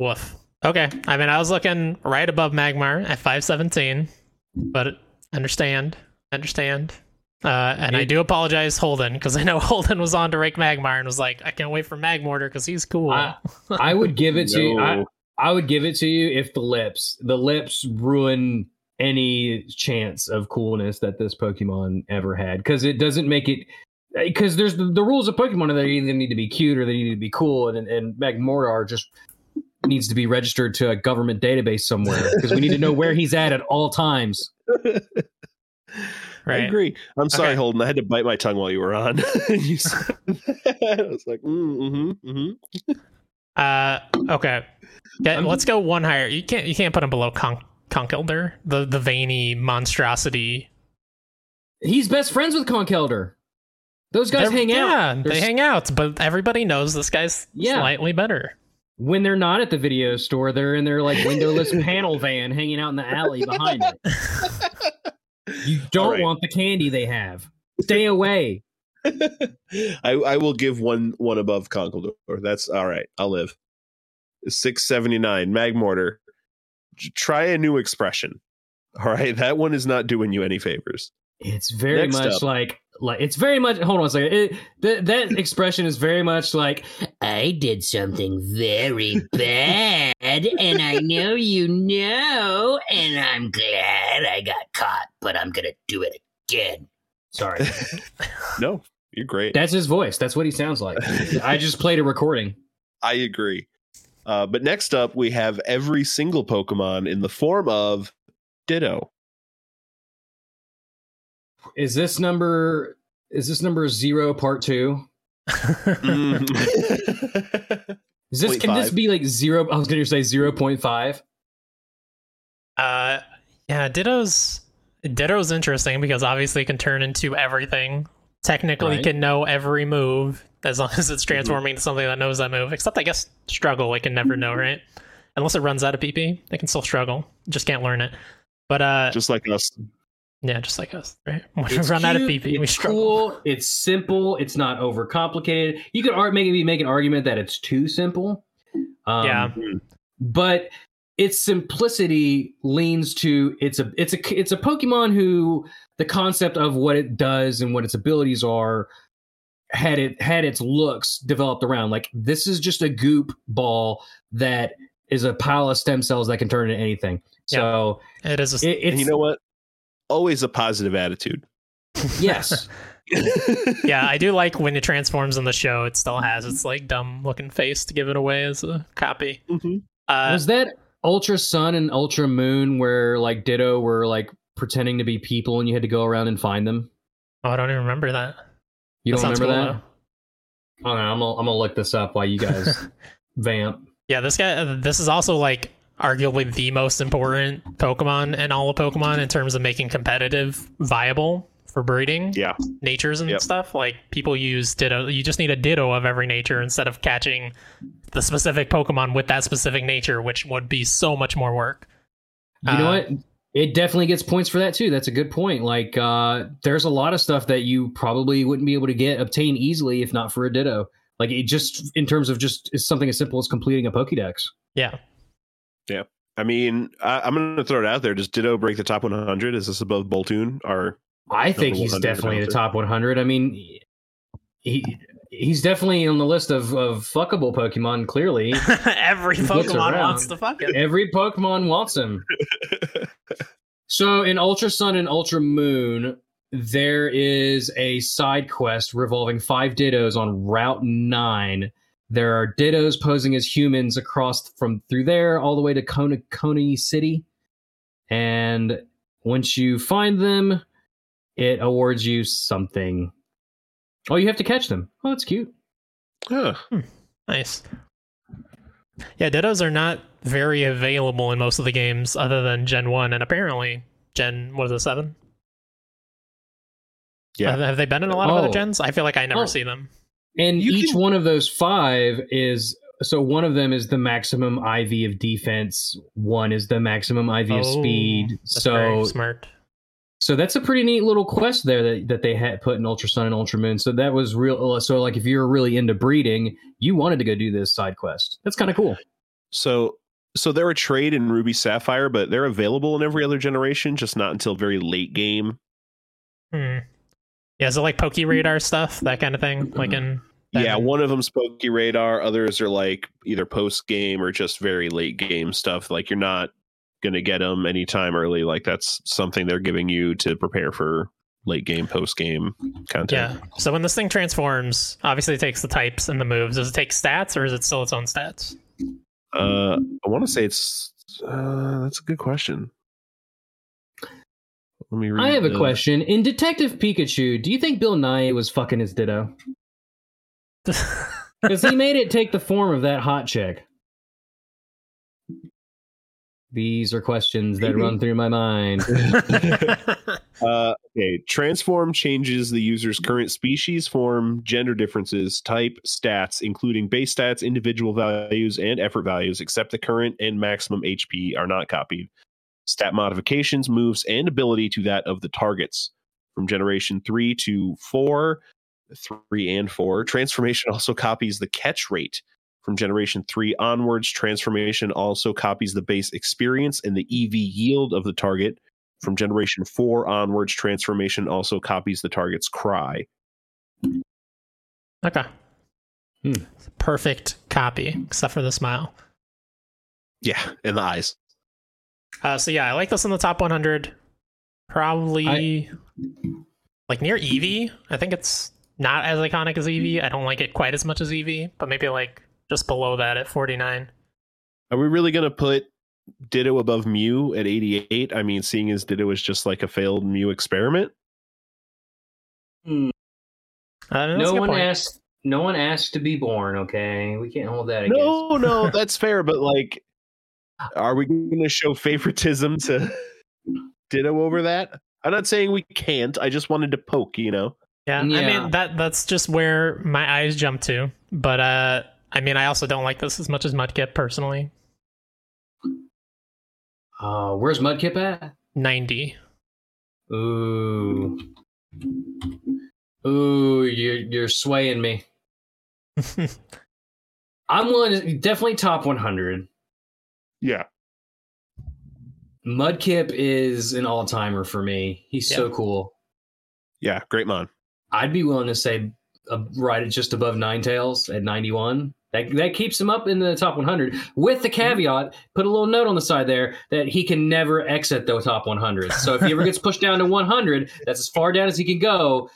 Woof. Okay, I mean, I was looking right above Magmar at 517, but understand. And I do apologize, Holden, because I know Holden was on to rank Magmar and was like, I can't wait for Mag Mordor because he's cool. I would give it to you. I would give it to you if the lips ruin any chance of coolness that this Pokemon ever had, because it doesn't make it. Because there's the rules of Pokemon are they either need to be cute or they need to be cool, and Mag Mordor just needs to be registered to a government database somewhere because we need to know where he's at all times. Right. I agree. I'm sorry, okay. Holden. I had to bite my tongue while you were on. You said that. I was like, okay. Yeah, let's go one higher. You can't put him below Conkeldor, the veiny monstrosity. He's best friends with Conkeldor. Those guys hang out. Yeah, they hang out, but everybody knows this guy's slightly better. When they're not at the video store, they're in their like windowless panel van hanging out in the alley behind it. You don't want the candy they have. Stay away. I will give one above Conkeldor. That's all right. I'll live. 679 Mag Mordor. Try a new expression. All right, that one is not doing you any favors. It's very Next much up. Like it's very much. Hold on a second. That expression is very much like, I did something very bad, and I know you know, and I'm glad I got caught, but I'm gonna do it again. Sorry. No, you're great. That's his voice. That's what he sounds like. I just played a recording. I agree. But next up, we have every single Pokemon in the form of Ditto. Is this number 0 part 2? Is this can 5. This be like 0? I was going to say 0.5. Yeah, Ditto's interesting because obviously it can turn into everything. Technically can know every move as long as it's transforming to something that knows that move. Except I guess struggle it can never know, right? Unless it runs out of PP, it can still struggle. Just can't learn it. But just like us. Yeah, just like us, right? When we run out of PP, we struggle. Cool, it's simple. It's not overcomplicated. You could maybe make an argument that it's too simple. But its simplicity leans to it's a Pokemon who the concept of what it does and what its abilities are had its looks developed around, like, this is just a goop ball that is a pile of stem cells that can turn into anything. So yeah, it is. You know what? Always a positive attitude. Yes. Yeah, I do like when it transforms in the show. It still has its like dumb looking face to give it away as a copy. Mm-hmm. Was that Ultra Sun and Ultra Moon where like Ditto were like pretending to be people and you had to go around and find them? Oh, I don't even remember that. You don't remember that? Oh, no, I'm gonna look this up while you guys vamp. Yeah, this guy. This is also like arguably the most important Pokemon in all of Pokemon in terms of making competitive viable for breeding. Yeah, natures and stuff. Like, people use Ditto. You just need a Ditto of every nature instead of catching the specific Pokemon with that specific nature, which would be so much more work. You know what? It definitely gets points for that too. That's a good point. Like, there's a lot of stuff that you probably wouldn't be able to obtain easily if not for a Ditto. Like, it just in terms of just it's something as simple as completing a Pokédex. Yeah. Yeah. I mean, I'm going to throw it out there. Does Ditto break the top 100? Is this above Boltoon? I think he's definitely in the top 100. I mean, he's definitely on the list of fuckable Pokemon, clearly. Every Pokemon wants to fuck him. Every Pokemon wants him. So in Ultra Sun and Ultra Moon, there is a side quest revolving 5 Dittos on Route 9. There are Dittos posing as humans across from through there all the way to Konakoni City. And once you find them, it awards you something. Oh, you have to catch them. Oh, that's cute. Huh. Nice. Yeah, Dittos are not very available in most of the games other than Gen 1 and apparently Gen, what is it, 7? Yeah. Have they been in a lot of other gens? I feel like I never see them. And each one of those 5 is... So one of them is the maximum IV of defense. One is the maximum IV of speed. That's very smart. So that's a pretty neat little quest there that they had put in Ultra Sun and Ultra Moon. So that was real. So like if you're really into breeding, you wanted to go do this side quest. That's kind of cool. So they're a trade in Ruby Sapphire, but they're available in every other generation, just not until very late game. Hmm. Yeah, is it like Poke Radar stuff, that kind of thing? Like in one of them's Poke Radar. Others are like either post game or just very late game stuff. Like you're not going to get them anytime early. Like that's something they're giving you to prepare for late game, post game content. Yeah. So when this thing transforms, obviously it takes the types and the moves. Does it take stats or is it still its own stats? I want to say it's that's a good question. Let me read. I have a question. In Detective Pikachu, do you think Bill Nye was fucking his Ditto? Because he made it take the form of that hot chick. These are questions that run through my mind. Okay. Transform changes the user's current species, form, gender differences, type, stats, including base stats, individual values, and effort values, except the current and maximum HP are not copied. Stat modifications, moves, and ability to that of the targets. From generation 3 and 4, transformation also copies the catch rate. From generation 3 onwards, transformation also copies the base experience and the EV yield of the target. From generation 4 onwards, transformation also copies the target's cry. Okay. Perfect copy, except for the smile. Yeah, and the eyes. So yeah, I like this in the top 100. Probably like near Eevee. I think it's not as iconic as Eevee. I don't like it quite as much as Eevee, but maybe like just below that at 49. Are we really going to put Ditto above Mew at 88? I mean, seeing as Ditto is just like a failed Mew experiment. No one asked to be born. Okay, we can't hold that against. No, that's fair. But like, are we going to show favoritism to Ditto over that? I'm not saying we can't. I just wanted to poke, you know? Yeah. I mean, that's just where my eyes jump to. But, I mean, I also don't like this as much as Mudkip, personally. Where's Mudkip at? 90. Ooh, you're swaying me. I'm willing to definitely top 100. Yeah. Mudkip is an all-timer for me. He's so cool. Yeah, great mon. I'd be willing to say right at just above Ninetales at 91. That keeps him up in the top 100 with the caveat, put a little note on the side there, that he can never exit the top 100. So if he ever gets pushed down to 100, that's as far down as he can go.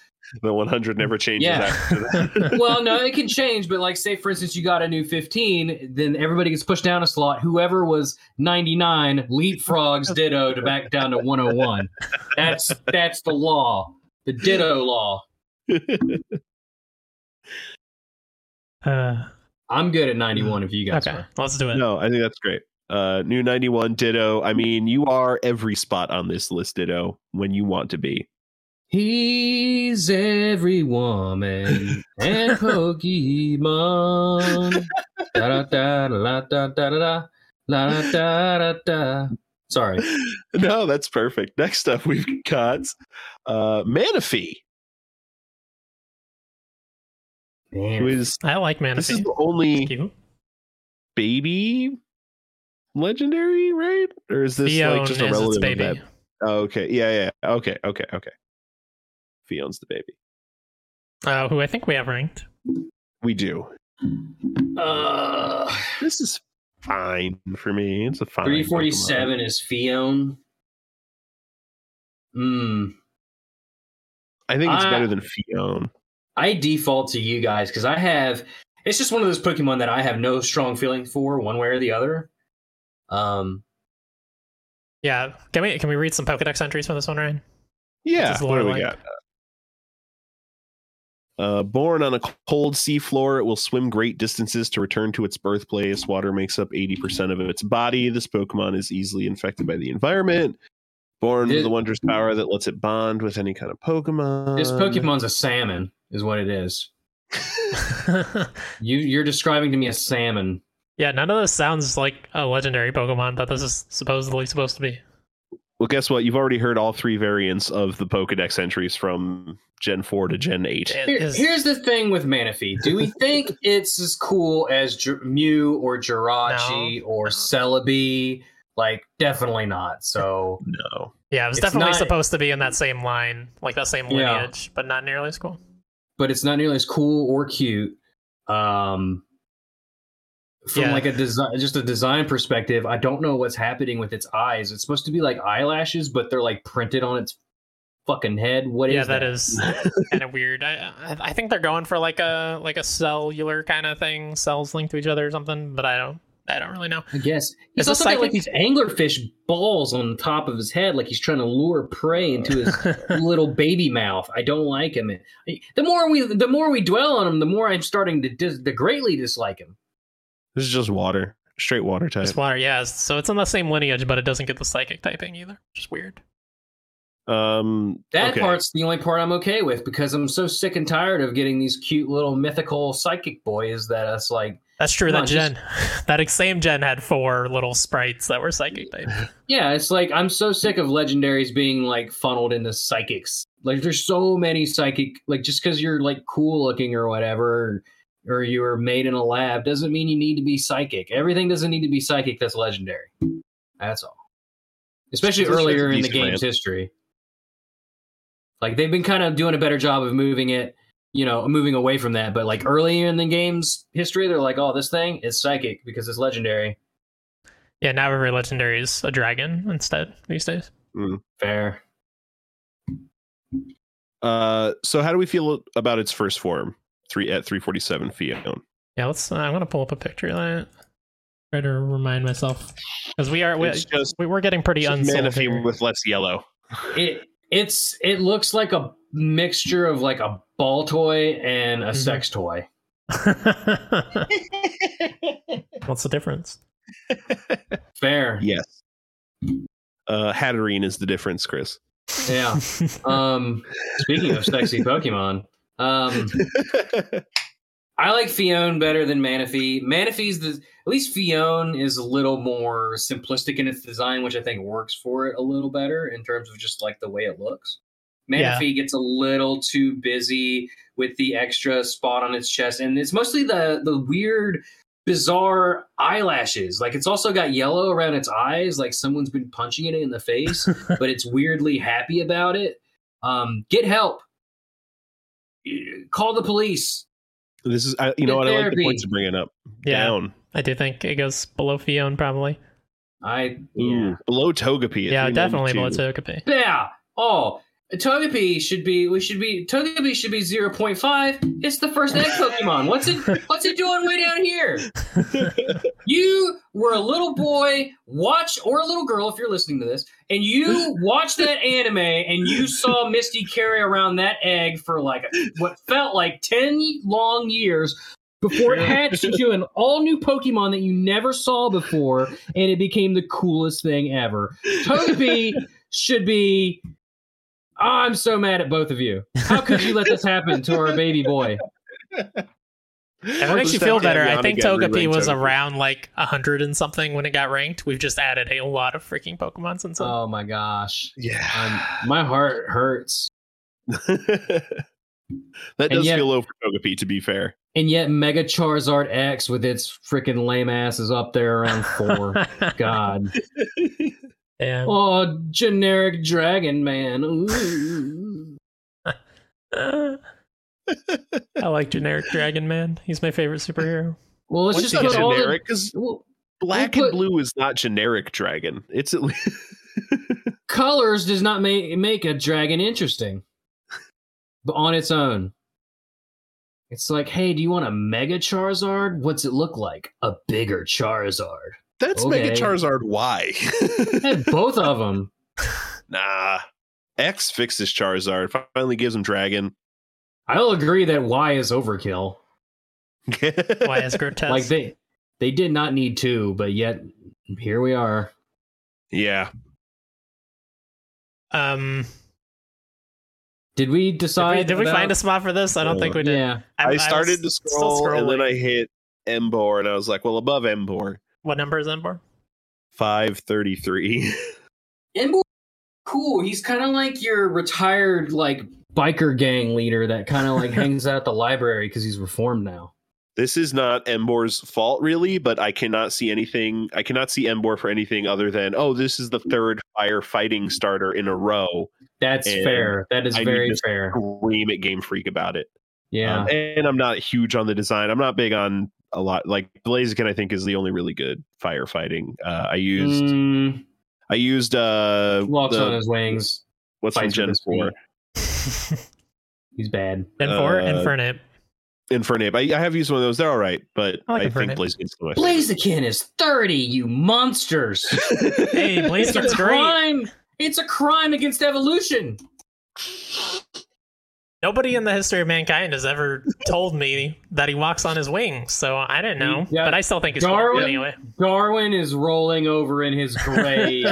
The 100 never changes after that. Well, no, it can change, but like say, for instance, you got a new 15, then everybody gets pushed down a slot. Whoever was 99 leapfrogs Ditto to back down to 101. That's the law. The Ditto law. I'm good at 91 if you guys are. Let's do it. No, I think that's great. New 91 Ditto. I mean, you are every spot on this list, Ditto, when you want to be. He's every woman and Pokemon. Da da da da da da da da da da. Sorry. No, that's perfect. Next up, we've got Manaphy. I like Manaphy. This is the only baby legendary, right? Or is this Fion like just a relative baby? Of that? Oh, okay. Yeah. Okay. Fion's the baby. Who I think we have ranked. We do. This is fine for me. It's a fine. 347 Pokemon. Is Fion. I think it's better than Fion. I default to you guys because I have. It's just one of those Pokemon that I have no strong feeling for, one way or the other. Yeah. Can we read some Pokedex entries for this one, Ryan? Yeah. What do we got? Born on a cold sea floor, it will swim great distances to return to its birthplace. Water makes up 80% of its body. This Pokemon is easily infected by the environment. Born with the wondrous power that lets it bond with any kind of Pokemon. This Pokemon's a salmon, is what it is. You're describing to me a salmon. Yeah, none of this sounds like a legendary Pokemon that this is supposedly supposed to be. Well, guess what? You've already heard all three variants of the Pokedex entries from Gen 4 to Gen 8. Here's the thing with Manaphy. Do we think it's as cool as Mew or Jirachi or Celebi? Like, definitely not. So, no. Yeah, it was definitely supposed to be in that same line, like that same lineage, but not nearly as cool. But it's not nearly as cool or cute. Like a design, just a design perspective, I don't know what's happening with its eyes. It's supposed to be like eyelashes, but they're like printed on its fucking head. What is that? Yeah, that is kind of weird. I think they're going for like a cellular kind of thing, cells linked to each other or something. But I don't really know. I guess he's also got like these anglerfish balls on top of his head, like he's trying to lure prey into his little baby mouth. I don't like him. The more we dwell on him, the more I'm starting to greatly dislike him. This is just water. Straight water type. It's water, yeah. So it's on the same lineage, but it doesn't get the psychic typing either. Just weird. Part's the only part I'm okay with because I'm so sick and tired of getting these cute little mythical psychic boys that it's like... That's true. That gen, that same gen had four little sprites that were psychic type. Yeah, it's like I'm so sick of legendaries being like funneled into psychics. Like there's so many psychic... Like just because you're like cool looking or whatever... or you were made in a lab, doesn't mean you need to be psychic. Everything doesn't need to be psychic that's legendary. That's all. Especially earlier in the game's history. Like, they've been kind of doing a better job of moving it, you know, moving away from that. But, like, earlier in the game's history, they're like, oh, this thing is psychic because it's legendary. Yeah, now every legendary is a dragon instead these days. Mm. Fair. So how do we feel about its first form? 347 Fion. Yeah, let's. I'm gonna pull up a picture of that. Try to remind myself because we're getting pretty unsolid with less yellow. It looks like a mixture of like a ball toy and a sex toy. What's the difference? Fair. Yes. Hatterene is the difference, Chris. Yeah. Speaking of sexy Pokemon. I like Fion better than Manaphy. At least Fion is a little more simplistic in its design, which I think works for it a little better in terms of just like the way it looks. Manaphy gets a little too busy with the extra spot on its chest, and it's mostly the weird bizarre eyelashes. Like, it's also got yellow around its eyes, like someone's been punching it in the face, but it's weirdly happy about it. Get help. Call the police. This is, you know what, I like the points you're bringing up. Yeah, down. I do think it goes below Fionn, probably. Below Togepi. Yeah, definitely below Togepi. Yeah. Oh, Togepi should be. Togepi should be 0.5. It's the first egg Pokemon. What's it doing way down here? You were a little boy, or a little girl if you're listening to this, and you watched that anime and you saw Misty carry around that egg for like what felt like 10 long years before it hatched into an all-new Pokemon that you never saw before, and it became the coolest thing ever. Togepi should be... Oh, I'm so mad at both of you. How could you let this happen to our baby boy? It makes you feel better. I think Togepi was around like 100 and something when it got ranked. We've just added a lot of freaking Pokemon since then. Oh my gosh. Yeah. My heart hurts. That does feel low for Togepi, to be fair. And yet Mega Charizard X with its freaking lame ass is up there around 4. God. Damn. Oh, generic Dragon Man. Ooh. I like generic Dragon Man. He's my favorite superhero. Well, it's just generic because and blue is not generic dragon. It's at least... Colors does not make a dragon interesting. But on its own. It's like, hey, do you want a Mega Charizard? What's it look like? A bigger Charizard. That's okay. Mega Charizard Y. Both of them. Nah. X fixes Charizard. Finally gives him Dragon. I'll agree that Y is overkill. Y is grotesque. Like they did not need to, but yet here we are. Yeah. Did we decide? Did we find a spot for this? I don't think we did. Yeah. I started to scroll and then I hit Embor and I was like, well, above Embor. What number is Embor? 533. Embor, cool. He's kind of like your retired biker gang leader that kind of hangs out at the library because he's reformed now. This is not Embor's fault, really, but I cannot see anything. I cannot see Embor for anything other than, this is the third firefighting starter in a row. That's fair. That is very fair. Scream at Game Freak about it. Yeah. And I'm not huge on the design. I'm not big on a lot. Like Blaziken, I think, is the only really good firefighting. I used walks on his wings. What's in Gen 4? He's bad. Gen 4? Infernape. I have used one of those. They're all right, but I think Blaziken's the best. Blaziken is 30, you monsters. Hey, Blaziken's great. It's a crime against evolution. Nobody in the history of mankind has ever told me that he walks on his wings, so I didn't know. Yeah. But I still think it's Darwin, cool anyway. Darwin is rolling over in his grave.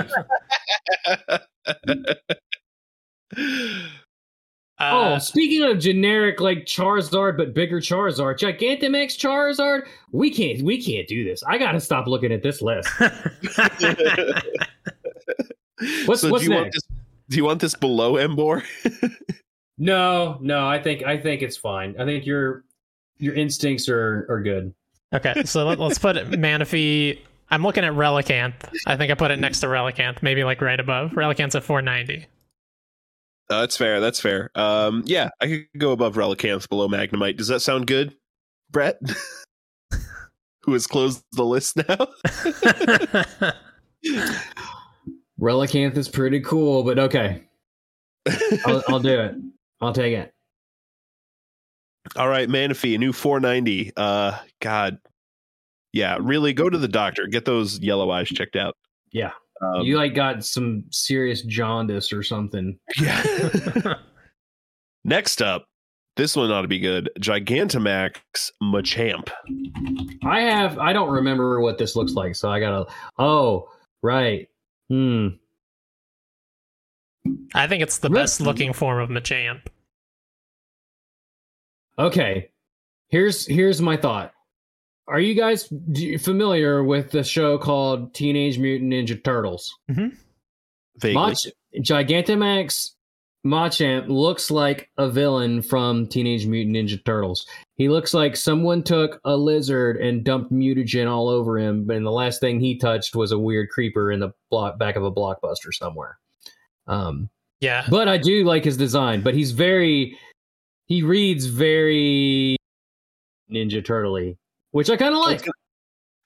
Speaking of generic, Charizard, but bigger Charizard, Gigantamax Charizard, we can't do this. I gotta stop looking at this list. What's next? Do you want this below Embor? No, I think it's fine. I think your instincts are good. Okay, so let's put Manaphy. I'm looking at Relicanth. I think I put it next to Relicanth, maybe right above. Relicanth's at 490. That's fair. That's fair. Yeah, I could go above Relicanth, below Magnemite. Does that sound good, Brett? Who has closed the list now? Relicanth is pretty cool, but okay, I'll do it. I'll take it. All right, Manaphy, a new 490. God. Yeah, really go to the doctor. Get those yellow eyes checked out. Yeah. You got some serious jaundice or something. Yeah. Next up, this one ought to be good. Gigantamax Machamp. I don't remember what this looks like, so I gotta... Oh, right. I think it's the best looking form of Machamp. Okay. Here's my thought. Are you guys familiar with the show called Teenage Mutant Ninja Turtles? Mm-hmm. Gigantamax Machamp looks like a villain from Teenage Mutant Ninja Turtles. He looks like someone took a lizard and dumped mutagen all over him, and the last thing he touched was a weird creeper in the back of a Blockbuster somewhere. Yeah. But I do like his design, but he's very... He reads very Ninja Turtle-y, which I kind of like.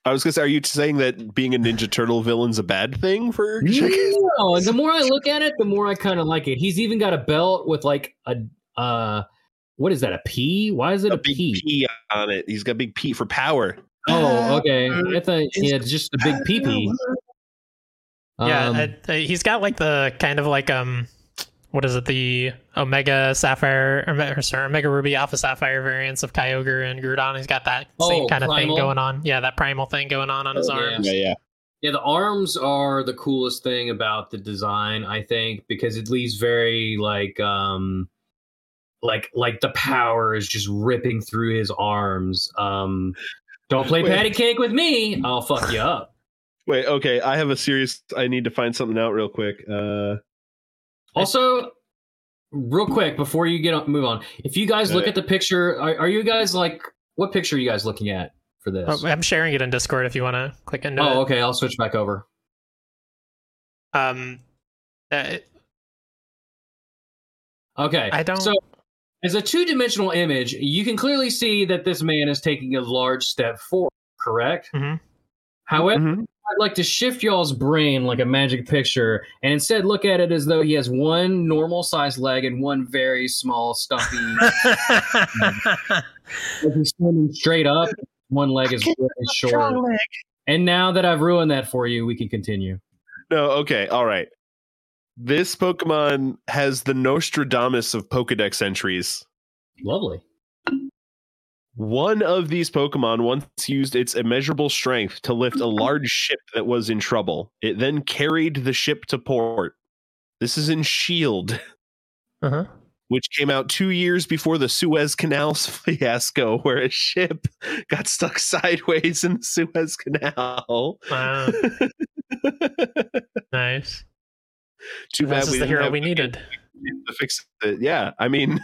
I was going to say, are you saying that being a Ninja Turtle villain's a bad thing for chickens? No, and the more I look at it, the more I kind of like it. He's even got a belt with like a, what is that, a P? Why is it a P? Big P on it. He's got a big P for power. Oh, okay. I thought he had just a big PP. Yeah, he's got like the kind of like, what is it, the Omega Sapphire, or sorry, Omega Ruby Alpha Sapphire variants of Kyogre and Groudon. He's got that same kind of primal thing going on. Yeah, that primal thing going on his arms. Yeah, the arms are the coolest thing about the design, I think, because it leaves very, like the power is just ripping through his arms. Don't play patty cake with me. I'll fuck you up. Wait, okay, I have a serious... I need to find something out real quick. Also, real quick, before you move on, if you guys look at the picture, are you guys like, what picture are you guys looking at for this? Oh, I'm sharing it in Discord if you want to click into it. Oh, okay. I'll switch back over. Okay. So, as a two-dimensional image, you can clearly see that this man is taking a large step forward, correct? Mm-hmm. However, I'd like to shift y'all's brain like a magic picture and instead look at it as though he has one normal-sized leg and one very small, stumpy... Like he's standing straight up, one leg is really short. And now that I've ruined that for you, we can continue. No, okay, all right. This Pokemon has the Nostradamus of Pokedex entries. Lovely. One of these Pokemon once used its immeasurable strength to lift a large ship that was in trouble. It then carried the ship to port. This is in Shield, which came out 2 years before the Suez Canal fiasco, where a ship got stuck sideways in the Suez Canal. Wow. Nice. Too bad we didn't have we needed to fix it. Yeah, I mean...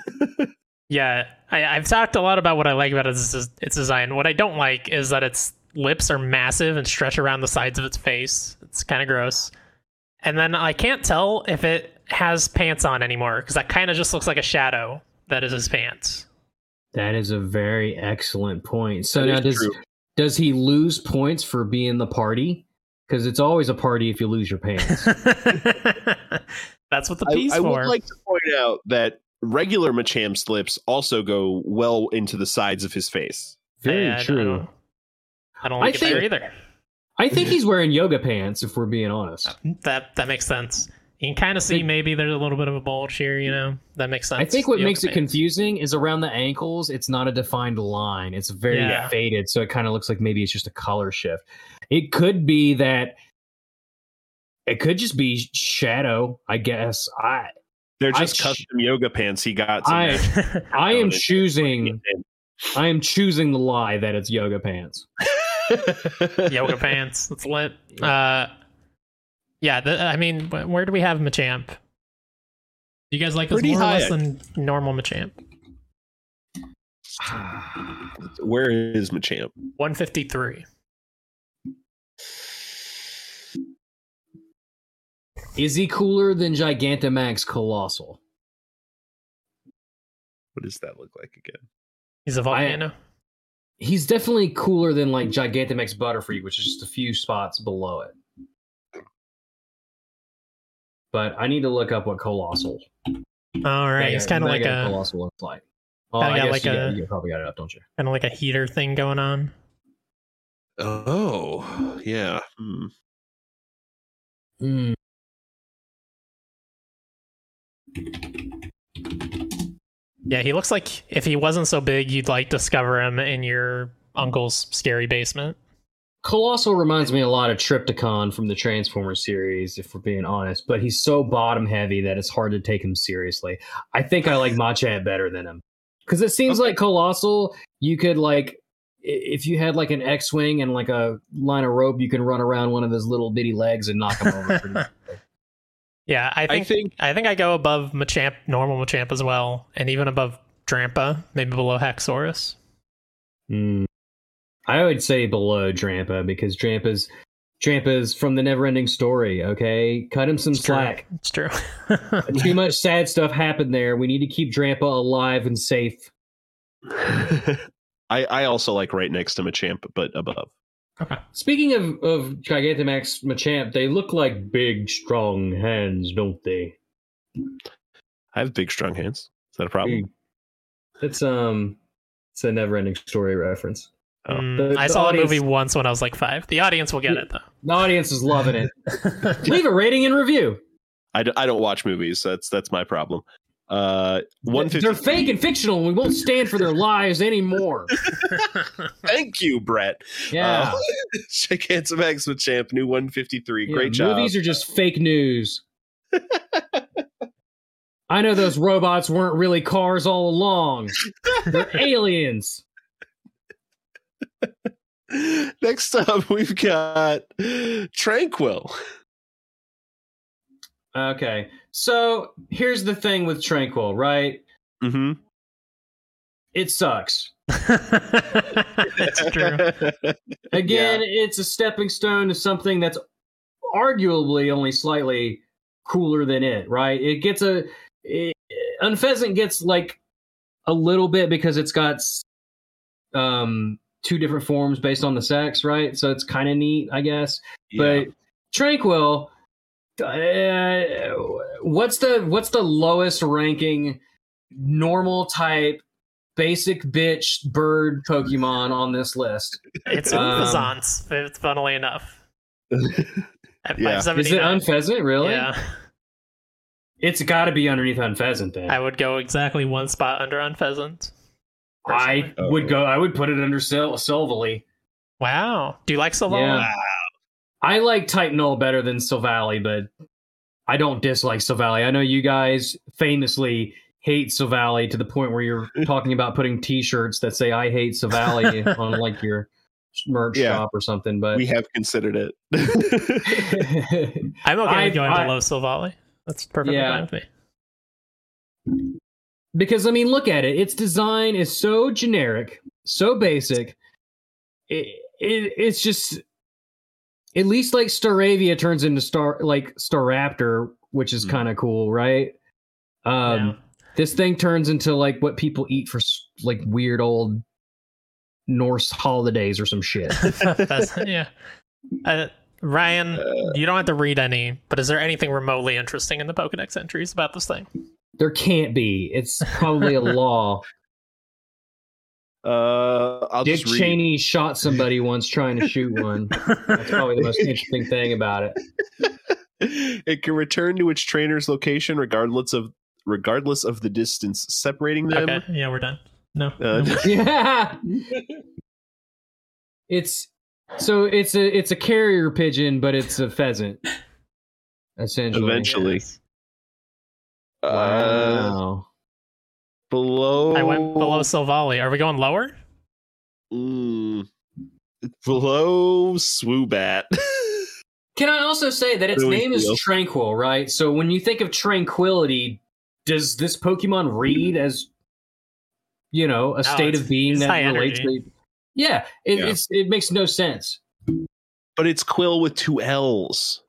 Yeah, I've talked a lot about what I like about its design. What I don't like is that its lips are massive and stretch around the sides of its face. It's kind of gross. And then I can't tell if it has pants on anymore, because that kind of just looks like a shadow that is his pants. That is a very excellent point. So now does he lose points for being the party? Because it's always a party if you lose your pants. That's what the P's for. I would like to point out that regular Machamp's lips also go well into the sides of his face. Very true. I don't like it there either. I think he's wearing yoga pants, if we're being honest. That makes sense. You can kind of see maybe there's a little bit of a bulge here, you know? That makes sense. I think what makes it confusing is around the ankles, it's not a defined line. It's very faded, so it kind of looks like maybe it's just a color shift. It could be that... It could just be shadow, I guess. They're just custom yoga pants he got. I am choosing the lie that it's yoga pants. Yoga pants. That's lit. I mean, where do we have Machamp? You guys like this more or less than normal Machamp? Where is Machamp? 153. Is he cooler than Gigantamax Colossal? What does that look like again? He's a volcano. He's definitely cooler than like Gigantamax Butterfree, which is just a few spots below it. But I need to look up what Colossal. All right, it's kind of like a Colossal looks like. Oh, I guess like you probably got it up, don't you? Kind of like a heater thing going on. Oh yeah. Yeah, he looks like if he wasn't so big, you'd like discover him in your uncle's scary basement. Colossal reminds me a lot of Triptychon from the Transformers series, if we're being honest, but he's so bottom heavy that it's hard to take him seriously. I think I like Machamp better than him, because it seems like Colossal, you could like, if you had like an X-Wing and like a line of rope, you can run around one of his little bitty legs and knock him over pretty much. Yeah, I think I go above Machamp, normal Machamp as well, and even above Drampa, maybe below Haxorus. I would say below Drampa, because Drampa's from the Never Ending Story, okay? Cut him some slack. It's true. Too much sad stuff happened there. We need to keep Drampa alive and safe. I also like right next to Machamp, but above. Okay. Speaking of Gigantamax Machamp, they look like big, strong hands, don't they? I have big, strong hands. Is that a problem? It's a Never-Ending Story reference. Oh. I saw the movie once when I was like 5. The audience will get it, though. The audience is loving it. Leave a rating and review. I don't watch movies. That's my problem. They're fake and fictional, and we won't stand for their lies anymore. Thank you, Brett. Yeah. Shake hands with Machamp, new 153. Yeah, great job. Movies are just fake news. I know those robots weren't really cars all along. They're aliens. Next up, we've got Tranquil. Okay, so here's the thing with Tranquil, right? Mm-hmm. It sucks. That's true. Again, It's a stepping stone to something that's arguably only slightly cooler than it, right? It gets Unpheasant gets like a little bit because it's got two different forms based on the sex, right? So it's kind of neat, I guess. Yeah. But Tranquil, what's the lowest ranking normal type basic bitch bird Pokemon on this list? It's Unfezant. It's funnily enough. At 579. Is it Unpheasant, really? Yeah. It's got to be underneath Unpheasant then. I would go exactly one spot under Unpheasant. Personally. I would put it under Silvally. Wow. Do you like Silvally? Yeah. Wow. I like Type Null better than Silvally, but I don't dislike Silvally. I know you guys famously hate Silvally to the point where you're talking about putting t-shirts that say I hate Silvally on like your merch shop or something, but we have considered it. I'm okay with going below Silvally. That's perfectly fine with me. Because, I mean, look at it. Its design is so generic, so basic. It's just... At least, like, Staravia turns into Staraptor, which is kind of cool, right? This thing turns into, like, what people eat for, like, weird old Norse holidays or some shit. Yeah. Ryan, you don't have to read any, but is there anything remotely interesting in the Pokedex entries about this thing? There can't be. It's probably a law. Dick Cheney shot somebody once trying to shoot one. That's probably the most interesting thing about it. It can return to its trainer's location regardless of the distance separating them. Okay. Yeah, we're done. No. Yeah. It's a carrier pigeon, but it's a pheasant. Essentially. Eventually. Wow. I went below Silvally. Are we going lower? Below Swoobat. Can I also say that its name is Tranquil, right? So when you think of tranquility, does this Pokemon read as, you know, a state of being that relates to... Yeah, it makes no sense. But it's Quill with two L's.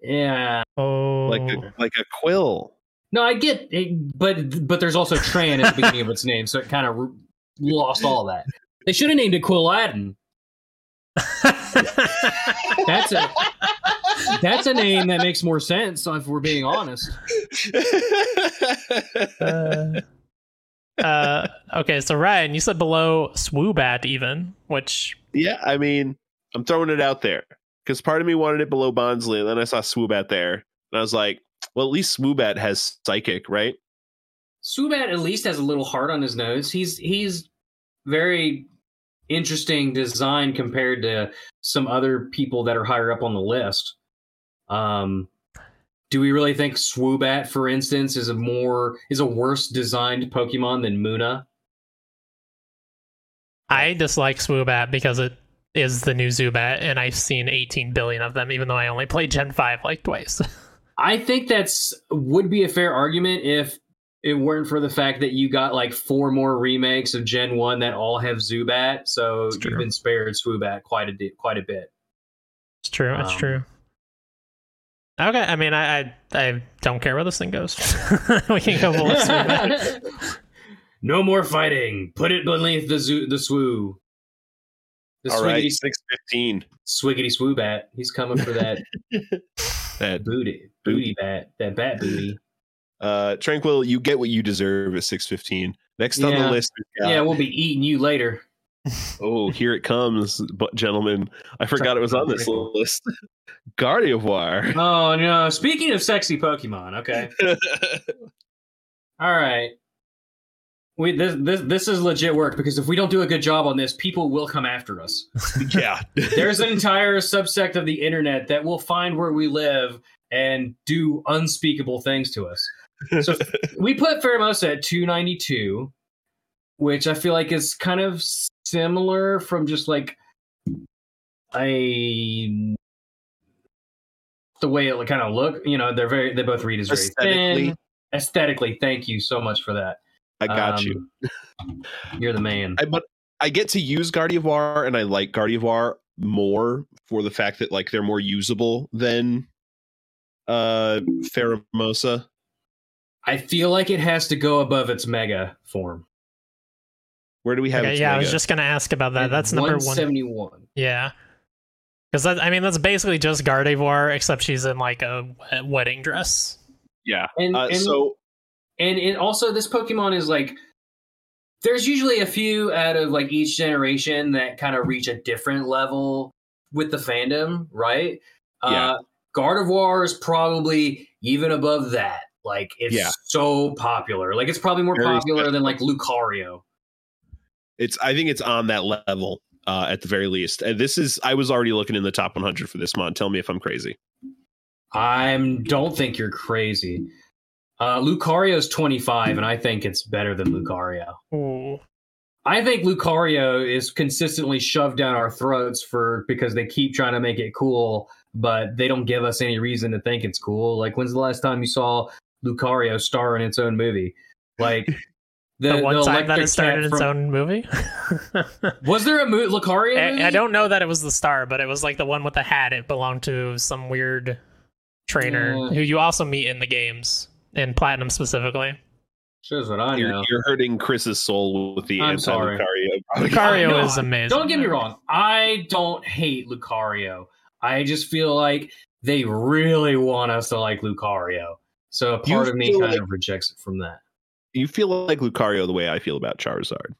Yeah. Oh. Like a quill. No, I get it, but there's also Tran at the beginning of its name, so it kind of lost all that. They should have named it Quilladin. That's a name that makes more sense, if we're being honest. Okay, so Ryan, you said below Swoobat even, which... Yeah, I mean, I'm throwing it out there, because part of me wanted it below Bonsly, and then I saw Swoobat there, and I was like... Well, at least Swoobat has psychic, right? Swoobat at least has a little heart on his nose. He's very interesting design compared to some other people that are higher up on the list. Do we really think Swoobat, for instance, is a worse designed Pokemon than Muna? I dislike Swoobat because it is the new Zubat, and I've seen 18 billion of them, even though I only played Gen 5 like twice. I think that's would be a fair argument if it weren't for the fact that you got like four more remakes of Gen 1 that all have Zubat, so you've been spared Swoobat quite a bit. It's true. It's true. Okay, I mean, I don't care where this thing goes. We can go full Swoobat. No more fighting. Put it beneath the swoo. The all right, 6:15. Swiggity Swoobat. He's coming for that. That booty bat. That bat booty. Tranquil, you get what you deserve at 6:15. Next on the list. Yeah, we'll be eating you later. Oh, here it comes, gentlemen. I forgot it was on this list. Gardevoir. Oh, no. Speaking of sexy Pokemon, okay. All right. This is legit work, because if we don't do a good job on this, people will come after us. Yeah. There's an entire subsect of the internet that will find where we live and do unspeakable things to us. So we put Pheromosa at 292, which I feel like is kind of similar from just like the way it kind of look. You know, they both read as very thin. Aesthetically, thank you so much for that. I got you. You're the man. But I get to use Gardevoir, and I like Gardevoir more for the fact that like they're more usable than Pheromosa. I feel like it has to go above its mega form. Where do we have? Okay, I was just gonna ask about that. That's number 171. Yeah, because I mean that's basically just Gardevoir, except she's in like a wedding dress. Yeah, and also this Pokemon is like there's usually a few out of like each generation that kind of reach a different level with the fandom, right? Yeah. Gardevoir is probably even above that. Like it's so popular. Like it's probably more popular than like Lucario. I think it's on that level at the very least. And I was already looking in the top 100 for this mon. Tell me if I'm crazy. I don't think you're crazy. Lucario's 25, and I think it's better than Lucario. Ooh. I think Lucario is consistently shoved down our throats because they keep trying to make it cool, but they don't give us any reason to think it's cool. Like, when's the last time you saw Lucario star in its own movie? Like... The one time that it started its own movie? Was there a Lucario movie? I don't know that it was the star, but it was like the one with the hat. It belonged to some weird trainer who you also meet in the games, in Platinum specifically. Shows what I know. You're hurting Chris's soul with the anti-Lucario. Lucario is amazing. Don't get me wrong. I don't hate Lucario. I just feel like they really want us to like Lucario. So a part of me kind of rejects it from that. You feel like Lucario the way I feel about Charizard.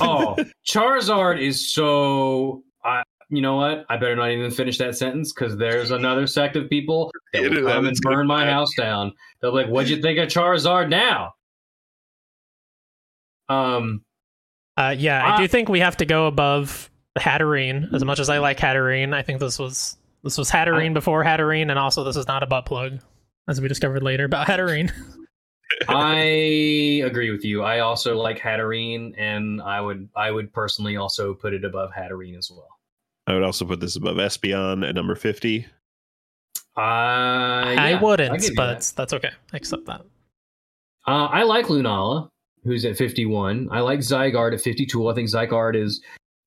Oh, Charizard is so... you know what? I better not even finish that sentence because there's another sect of people that will come and burn my house down. They'll be like, what'd you think of Charizard now? I do think we have to go above Hatterene. As much as I like Hatterene, I think this was Hatterene before Hatterene, and also this is not a butt plug, as we discovered later about Hatterene. I agree with you. I also like Hatterene, and I would personally also put it above Hatterene as well. I would also put this above Espeon at number 50. I wouldn't, but that's okay. I accept that. I like Lunala, who's at 51. I like Zygarde at 52. I think Zygarde is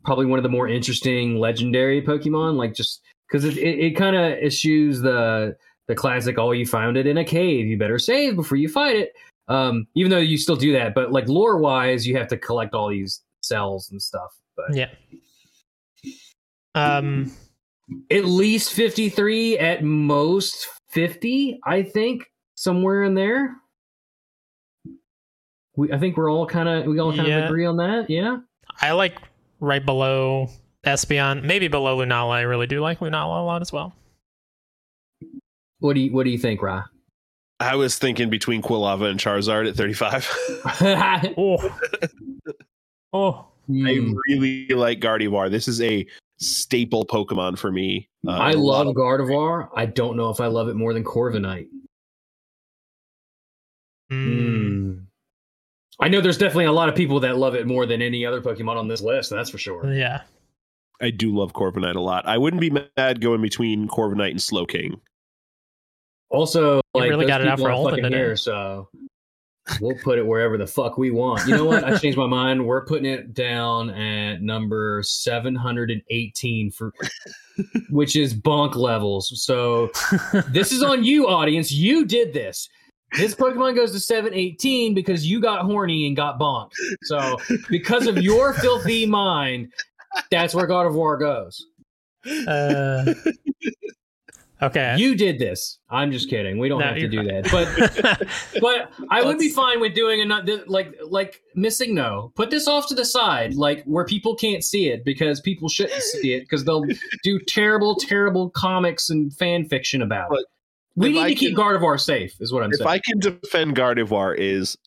probably one of the more interesting legendary Pokemon, like just because it kind of eschews the classic, you found it in a cave, you better save before you fight it. Even though you still do that, but like lore wise, you have to collect all these cells and stuff. But yeah. At least 53, at most 50, I think, somewhere in there. We all kind of agree on that. Yeah. I like right below Espeon, maybe below Lunala. I really do like Lunala a lot as well. What do you think, Ra? I was thinking between Quilava and Charizard at 35. I really like Gardevoir. This is a staple Pokemon for me. I love Gardevoir. I don't know if I love it more than Corviknight. I know there's definitely a lot of people that love it more than any other Pokemon on this list. That's for sure. Yeah, I do love Corviknight a lot. I wouldn't be mad going between Corviknight and Slowking. Also, like, really got it out for Olin here, so we'll put it wherever the fuck we want. You know what? I changed my mind. We're putting it down at number 718 for, which is bonk levels. So this is on you, audience. You did this. This Pokemon goes to 718 because you got horny and got bonked. So because of your filthy mind, that's where God of War goes. Okay. You did this. I'm just kidding. We don't have to do that. But I would be fine with doing another like missing no. Put this off to the side, like where people can't see it, because people shouldn't see it because they'll do terrible, terrible comics and fan fiction about it. We need to keep Gardevoir safe, is what I'm saying. If I can defend Gardevoir, is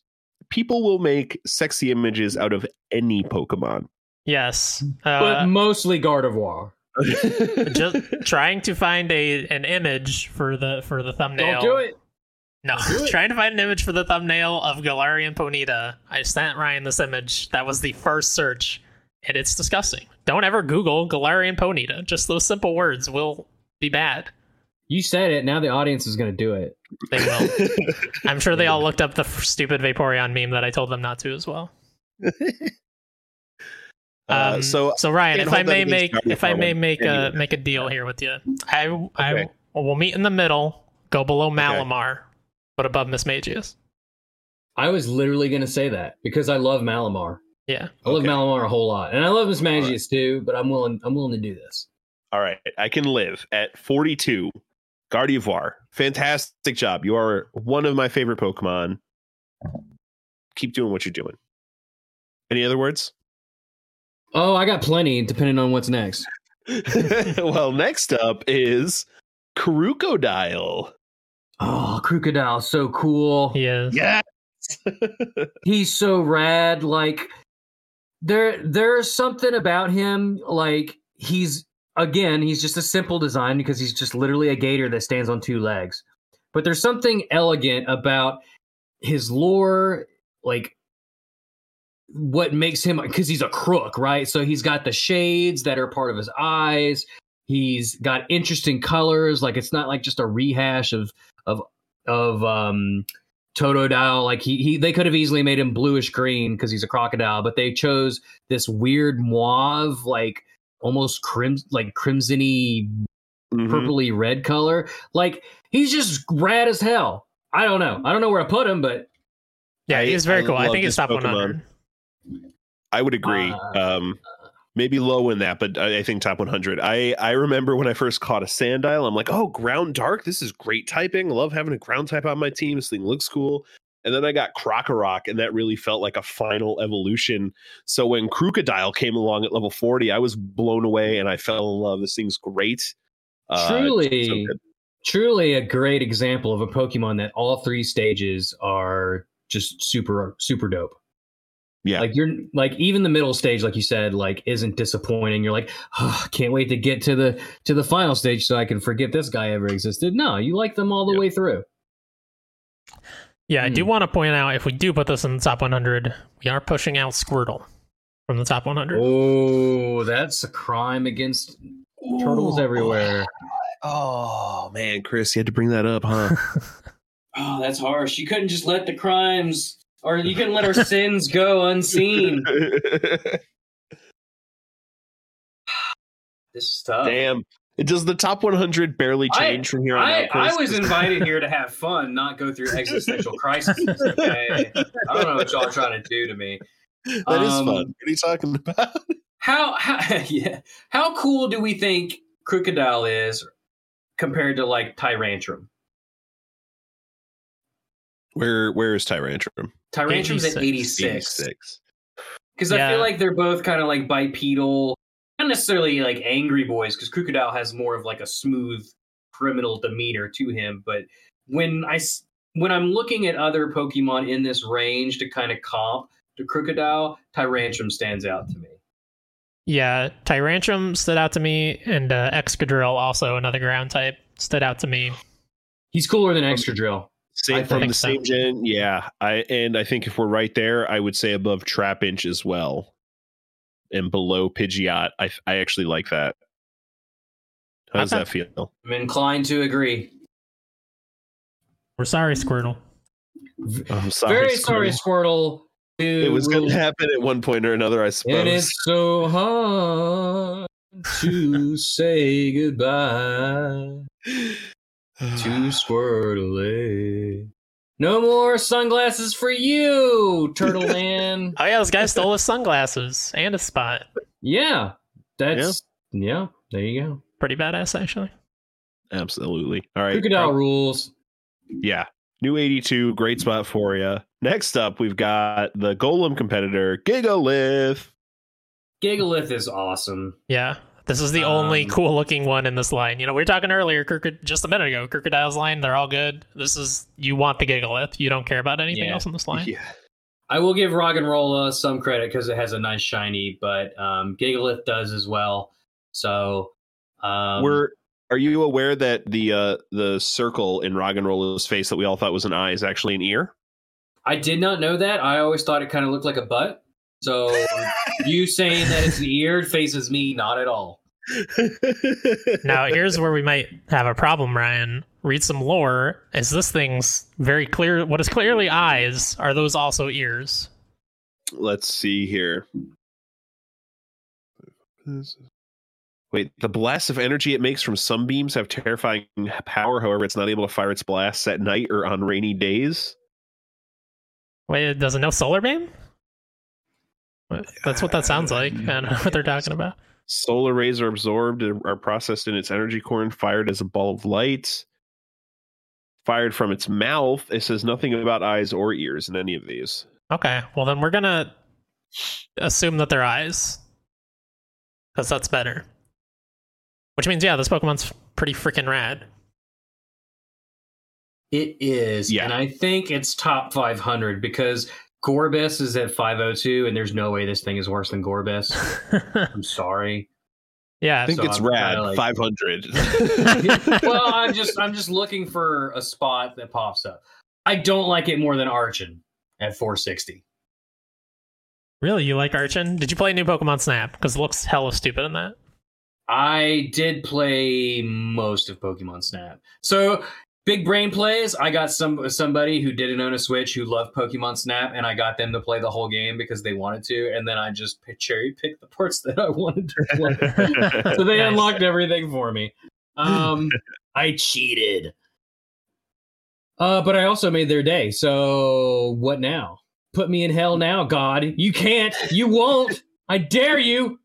people will make sexy images out of any Pokemon. Yes. But mostly Gardevoir. Just trying to find an image for the thumbnail. Don't do it. No, do it. Trying to find an image for the thumbnail of Galarian Ponyta. I sent Ryan this image. That was the first search, and it's disgusting. Don't ever Google Galarian Ponyta. Just those simple words will be bad. You said it. Now the audience is going to do it. They will. I'm sure they all looked up the stupid Vaporeon meme that I told them not to as well. So Ryan, if I may make a deal here with you, I will meet in the middle. Go below Malamar, but above Miss Magius. I was literally going to say that because I love Malamar. Yeah, I love Malamar a whole lot, and I love Miss Magius too. But I'm willing to do this. All right, I can live at 42. Gardevoir, fantastic job. You are one of my favorite Pokemon. Keep doing what you're doing. Any other words? Oh, I got plenty, depending on what's next. Well, next up is Krookodile. Oh, Krookodile's so cool. Yes. Yes. He's so rad. Like, there's something about him. Like, he's just a simple design because he's just literally a gator that stands on two legs. But there's something elegant about his lore, like, what makes him, because he's a crook, right? So he's got the shades that are part of his eyes. He's got interesting colors. Like, it's not like just a rehash of Totodile. Like they could have easily made him bluish green because he's a crocodile, but they chose this weird mauve, like almost crimsony, purpley red color. Like, he's just rad as hell. I don't know where to put him, but yeah, he's very cool. I think it's top 100. I would agree. Maybe low in that, but I think top 100. I remember when I first caught a Sandile, I'm like, oh, ground dark. This is great typing. Love having a ground type on my team. This thing looks cool. And then I got Krokorok, and that really felt like a final evolution. So when Krookodile came along at level 40, I was blown away, and I fell in love. This thing's great. Truly a great example of a Pokemon that all three stages are just super, super dope. Yeah, like you're like even the middle stage, like you said, like isn't disappointing. You're like, oh, can't wait to get to the final stage so I can forget this guy ever existed. No, you like them all the way through. Yeah, I do want to point out, if we do put this in the top 100, we are pushing out Squirtle from the top 100. Oh, that's a crime against turtles everywhere. Oh man, Chris, you had to bring that up, huh? Oh, that's harsh. You couldn't just let the crimes. Or you can let our sins go unseen. This is tough. Damn. Does the top 100 barely change from here on out, Chris? I was invited here to have fun, not go through existential crises. Okay? I don't know what y'all are trying to do to me. That is fun. What are you talking about? How cool do we think Krookodile is compared to like Tyrantrum? Where is Tyrantrum? Tyrantrum's at 86. Because I feel like they're both kind of like bipedal, not necessarily like angry boys, because Krookodile has more of like a smooth criminal demeanor to him. But when I'm looking at other Pokemon in this range to kind of comp to Krookodile, Tyrantrum stands out to me. Yeah, Tyrantrum stood out to me, and Excadrill, also another ground type, stood out to me. He's cooler than Excadrill. Same gen, yeah. I think if we're right there, I would say above Trapinch as well, and below Pidgeot. I actually like that. How does that feel? I'm inclined to agree. We're sorry, Squirtle. I'm sorry, very Squirtle. Sorry, Squirtle. Dude. It was going to happen at one point or another, I suppose. And it's so hard to say goodbye to Squirtle. No more sunglasses for you, Turtle Man. Oh, yeah, this guy stole his sunglasses and a spot. Yeah, that's... Yeah, there you go. Pretty badass, actually. Absolutely. All right. Crocodile rules. Yeah. New 82, great spot for you. Next up, we've got the Golem competitor, Gigalith. Gigalith is awesome. Yeah. This is the only cool-looking one in this line. You know, we were talking earlier, just a minute ago, Crocodile's line, they're all good. This is, you want the Gigalith. You don't care about anything else in this line. Yeah. I will give Roggenrola some credit because it has a nice shiny, but Gigalith does as well. So, are you aware that the circle in Roggenrola's face that we all thought was an eye is actually an ear? I did not know that. I always thought it kind of looked like a butt. So you saying that it's an ear faces me not at all. Now, here's where we might have a problem, Ryan. Read some lore. Is this thing's very clear? What is clearly eyes, are those also ears? Let's see here. Wait, the blast of energy it makes from sunbeams have terrifying power. However, it's not able to fire its blasts at night or on rainy days. Wait, it doesn't know solar beam? That's what that sounds like. I don't know what they're talking about. Solar rays are absorbed and are processed in its energy core and fired as a ball of light. Fired from its mouth. It says nothing about eyes or ears in any of these. Okay, well then we're going to assume that they're eyes. Because that's better. Which means, yeah, this Pokemon's pretty freaking rad. It is, and I think it's top 500 because... Gorbis is at 502, and there's no way this thing is worse than Gorbis. I'm sorry. Yeah, I think it's rad. Like... 500. Well, I'm just looking for a spot that pops up. I don't like it more than Archon at 460. Really, you like Archon? Did you play New Pokemon Snap? Because it looks hella stupid in that. I did play most of Pokemon Snap, so. Big brain plays. I got somebody who didn't own a Switch who loved Pokemon Snap, and I got them to play the whole game because they wanted to, and then I just cherry-picked the parts that I wanted to play. So they unlocked everything for me. I cheated. But I also made their day, so what now? Put me in hell now, God. You can't. You won't. I dare you.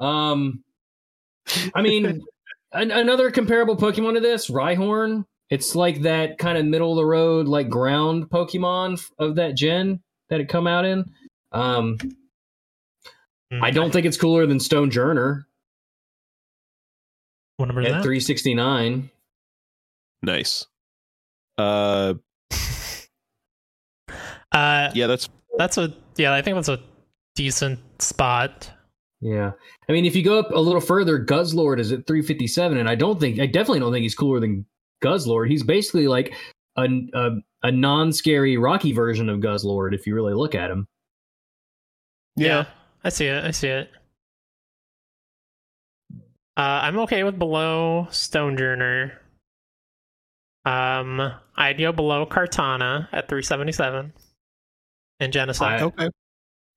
I mean, another comparable Pokemon to this, Rhyhorn. It's like that kind of middle of the road, like ground Pokemon of that gen that it come out in. I don't think it's cooler than Stonejourner. What number is that? 369. Nice. Yeah, that's a I think that's a decent spot. Yeah. I mean, if you go up a little further, Guzzlord is at 357, and I definitely don't think he's cooler than Guzzlord. He's basically like a non-scary Rocky version of Guzzlord if you really look at him. Yeah. I see it. I'm okay with below Stonejourner. I'd go below Kartana at 377 and Genesect. Okay.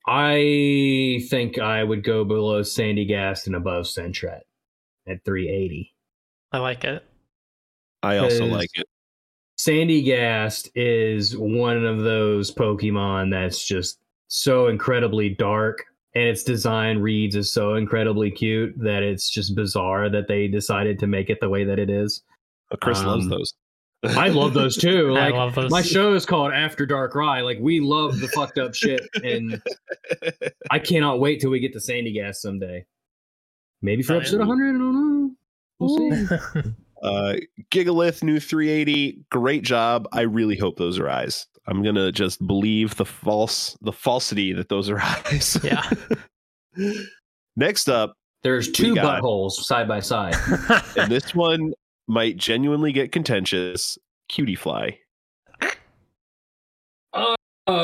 I think I would go below Sandygast and above Sentret at 380. I like it. I also like it. Sandygast is one of those Pokemon that's just so incredibly dark, and its design reads is so incredibly cute that it's just bizarre that they decided to make it the way that it is. But Chris loves those. I love those too. Like, I love those. My show is called After Dark Cry. Like, we love the fucked up shit, and I cannot wait till we get to Sandygast someday. Maybe for episode 100, I don't know. We'll see. Gigalith, new 380, great job. I really hope those are eyes. I'm gonna just believe the falsity that those are eyes. Yeah. Next up, there's two buttholes side by side, and this one might genuinely get contentious. Cutiefly.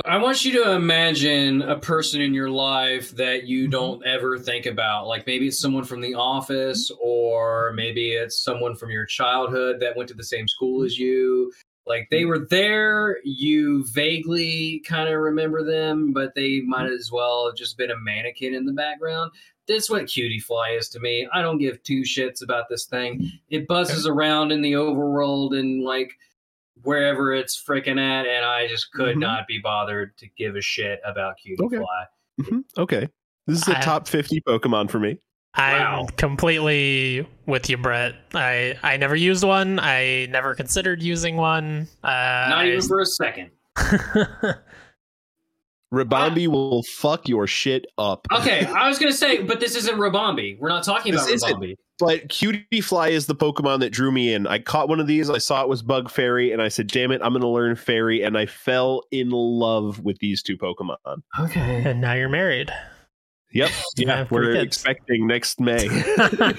I want you to imagine a person in your life that you don't ever think about. Like, maybe it's someone from the office, or maybe it's someone from your childhood that went to the same school as you. Like, they were there, you vaguely kind of remember them, but they might as well have just been a mannequin in the background. That's what Cutie Fly is to me. I don't give two shits about this thing. It buzzes around in the overworld and, like, wherever it's frickin' at, and I just could not be bothered to give a shit about Cutie Fly. Okay. This is a top 50 Pokemon for me. I'm completely with you, Brett. I never used one. I never considered using one. Not even for a second. Rabambi will fuck your shit up. Okay, I was going to say, but this isn't Rabambi. We're not talking about Rabambi. But Cutie Fly is the Pokemon that drew me in. I caught one of these. I saw it was Bug Fairy, and I said, damn it, I'm going to learn Fairy. And I fell in love with these two Pokemon. Okay. And now you're married. Yep. Yeah, we're expecting next May.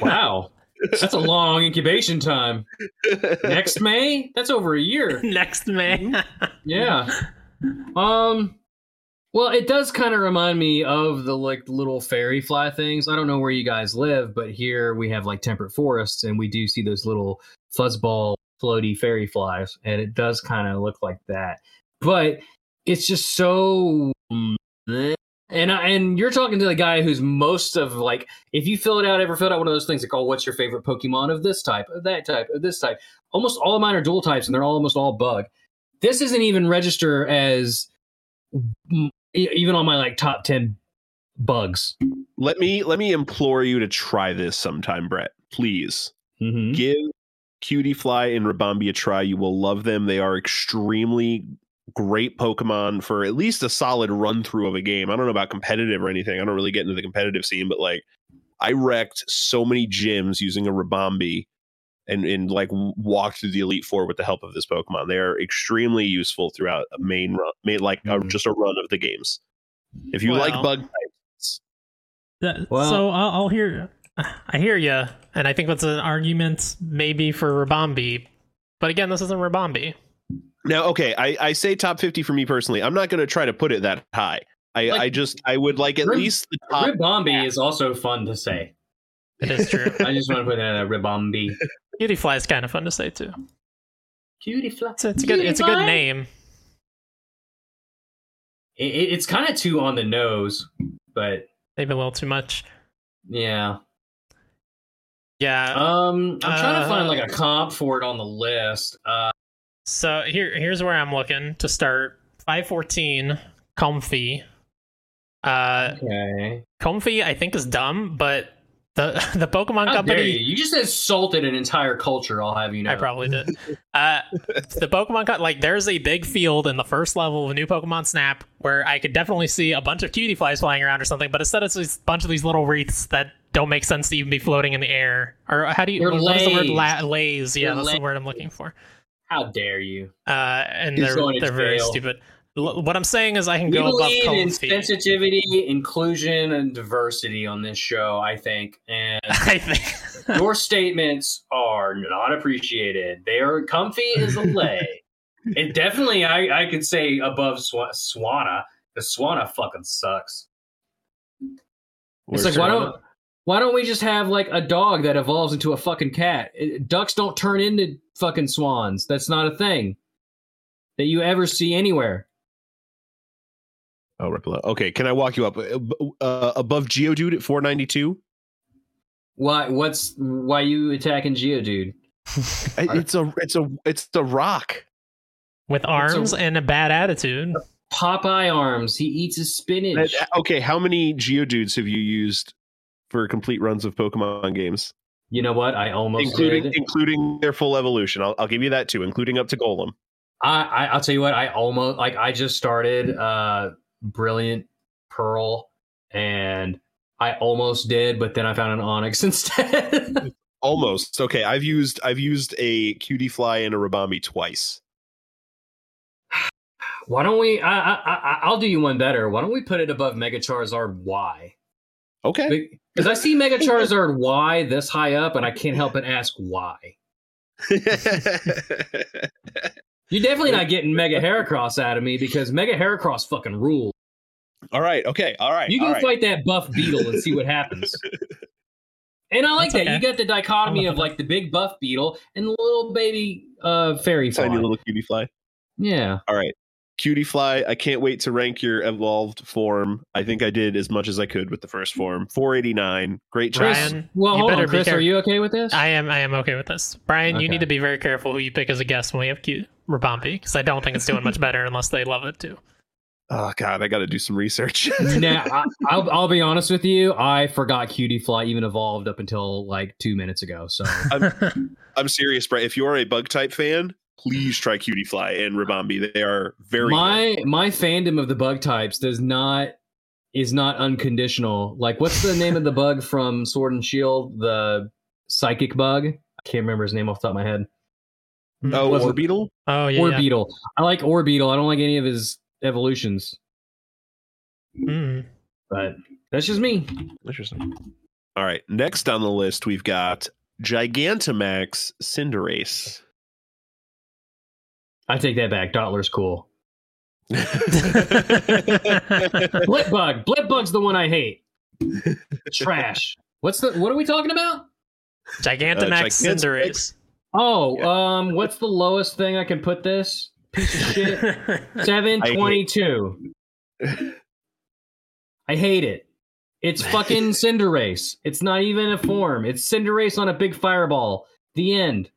Wow. That's a long incubation time. Next May? That's over a year. Next May. Yeah. Well, it does kind of remind me of the like little fairy fly things. I don't know where you guys live, but here we have like temperate forests, and we do see those little fuzzball floaty fairy flies, and it does kind of look like that. But it's just so... And you're talking to the guy who's most of, like, if you ever filled out one of those things, like, oh, what's your favorite Pokemon of this type, of that type, of this type? Almost all of mine are dual types, and they're almost all bug. This isn't even register as even on my, like, top 10 bugs. Let me implore you to try this sometime, Brett. Please. Give Cutie Fly and Rabambi a try. You will love them. They are extremely... great Pokemon for at least a solid run through of a game. I don't know about competitive or anything. I don't really get into the competitive scene, but like I wrecked so many gyms using a Rabambi and like walked through the Elite Four with the help of this Pokemon. They are extremely useful throughout a main run, just a run of the games. If you like bug types, so I'll hear. I hear you, and I think that's an argument maybe for Rabambi, but again, this isn't Rabambi. Now, okay, I say top 50 for me personally. I'm not going to try to put it that high. I would like at least the top. Ribombi is also fun to say. It is true. I just want to put that Ribombi. Cutie Fly is kind of fun to say too. Cutie Fly. It's a good name. It's kind of too on the nose, but maybe a little too much. Yeah. Yeah. I'm trying to find like a comp for it on the list. So here's where I'm looking to start. 514, Comfy. Okay. Comfy, I think, is dumb, but the Pokemon company... You just insulted an entire culture, I'll have you know. I probably did. The Pokemon company, like, there's a big field in the first level of New Pokemon Snap where I could definitely see a bunch of cutie flies flying around or something, but instead it's a bunch of these little wreaths that don't make sense to even be floating in the air. Or how do you... What is the word? Lays. Yeah, that's the word I'm looking for. How dare you? And they're very stupid. What I'm saying is I can go above Comfy. We believe in sensitivity, inclusion, and diversity on this show, I think. And I think your statements are not appreciated. They are Comfy as a lay. And definitely I could say above Swanna. Because Swanna fucking sucks. Where's it's like, Swanna? Why don't we just have, like, a dog that evolves into a fucking cat? Ducks don't turn into fucking swans. That's not a thing that you ever see anywhere. Oh, right below. Okay, can I walk you up? Above Geodude at 492? Why you attacking Geodude? It's a rock. With arms and a bad attitude. Popeye arms. He eats his spinach. Okay, how many Geodudes have you used for complete runs of Pokemon games? You know what? I almost including their full evolution. I'll give you that too, including up to Golem. I'll tell you what. I almost I just started Brilliant Pearl, and I almost did, but then I found an Onix instead. Almost. Okay, I've used a Cutie Fly and a Rabambi twice. Why don't we? I'll do you one better. Why don't we put it above Mega Charizard Y? Okay. Because I see Mega Charizard Y this high up, and I can't help but ask why. You're definitely not getting Mega Heracross out of me, because Mega Heracross fucking rules. All right, okay, all right. You can fight that buff beetle and see what happens. And I like that. Okay. You got the dichotomy of like the big buff beetle and the little baby fairy fly. Tiny little cutie fly. Yeah. All right. Cutie fly. I can't wait to rank your evolved form. I think I did as much as I could with the first form. 489. Great choice. Brian, well, hold on, Chris, are you okay with this? I am okay with this. Brian, okay. You need to be very careful who you pick as a guest when we have Rabampi, because I don't think it's doing much better unless they love it too. Oh God, I got to do some research. Now, I'll be honest with you. I forgot Cutie Fly even evolved up until like 2 minutes ago. So I'm serious, Brett. If you are a bug type fan, please try Cutie Fly and Rabambi. They are very my fandom of the bug types is not unconditional. Like, what's the name of the bug from Sword and Shield? The psychic bug. I can't remember his name off the top of my head. Oh, Orbeetle. Oh yeah, Orbeetle. Yeah. I like Orbeetle. I don't like any of his evolutions. But that's just me. Interesting. All right, next on the list we've got Gigantamax Cinderace. I take that back. Dottler's cool. Blipbug. Blipbug's the one I hate. Trash. What are we talking about? Gigantamax Cinderace. Oh, yeah. What's the lowest thing I can put this? Piece of shit. 722. I hate it. It's fucking Cinderace. It's not even a form. It's Cinderace on a big fireball. The end.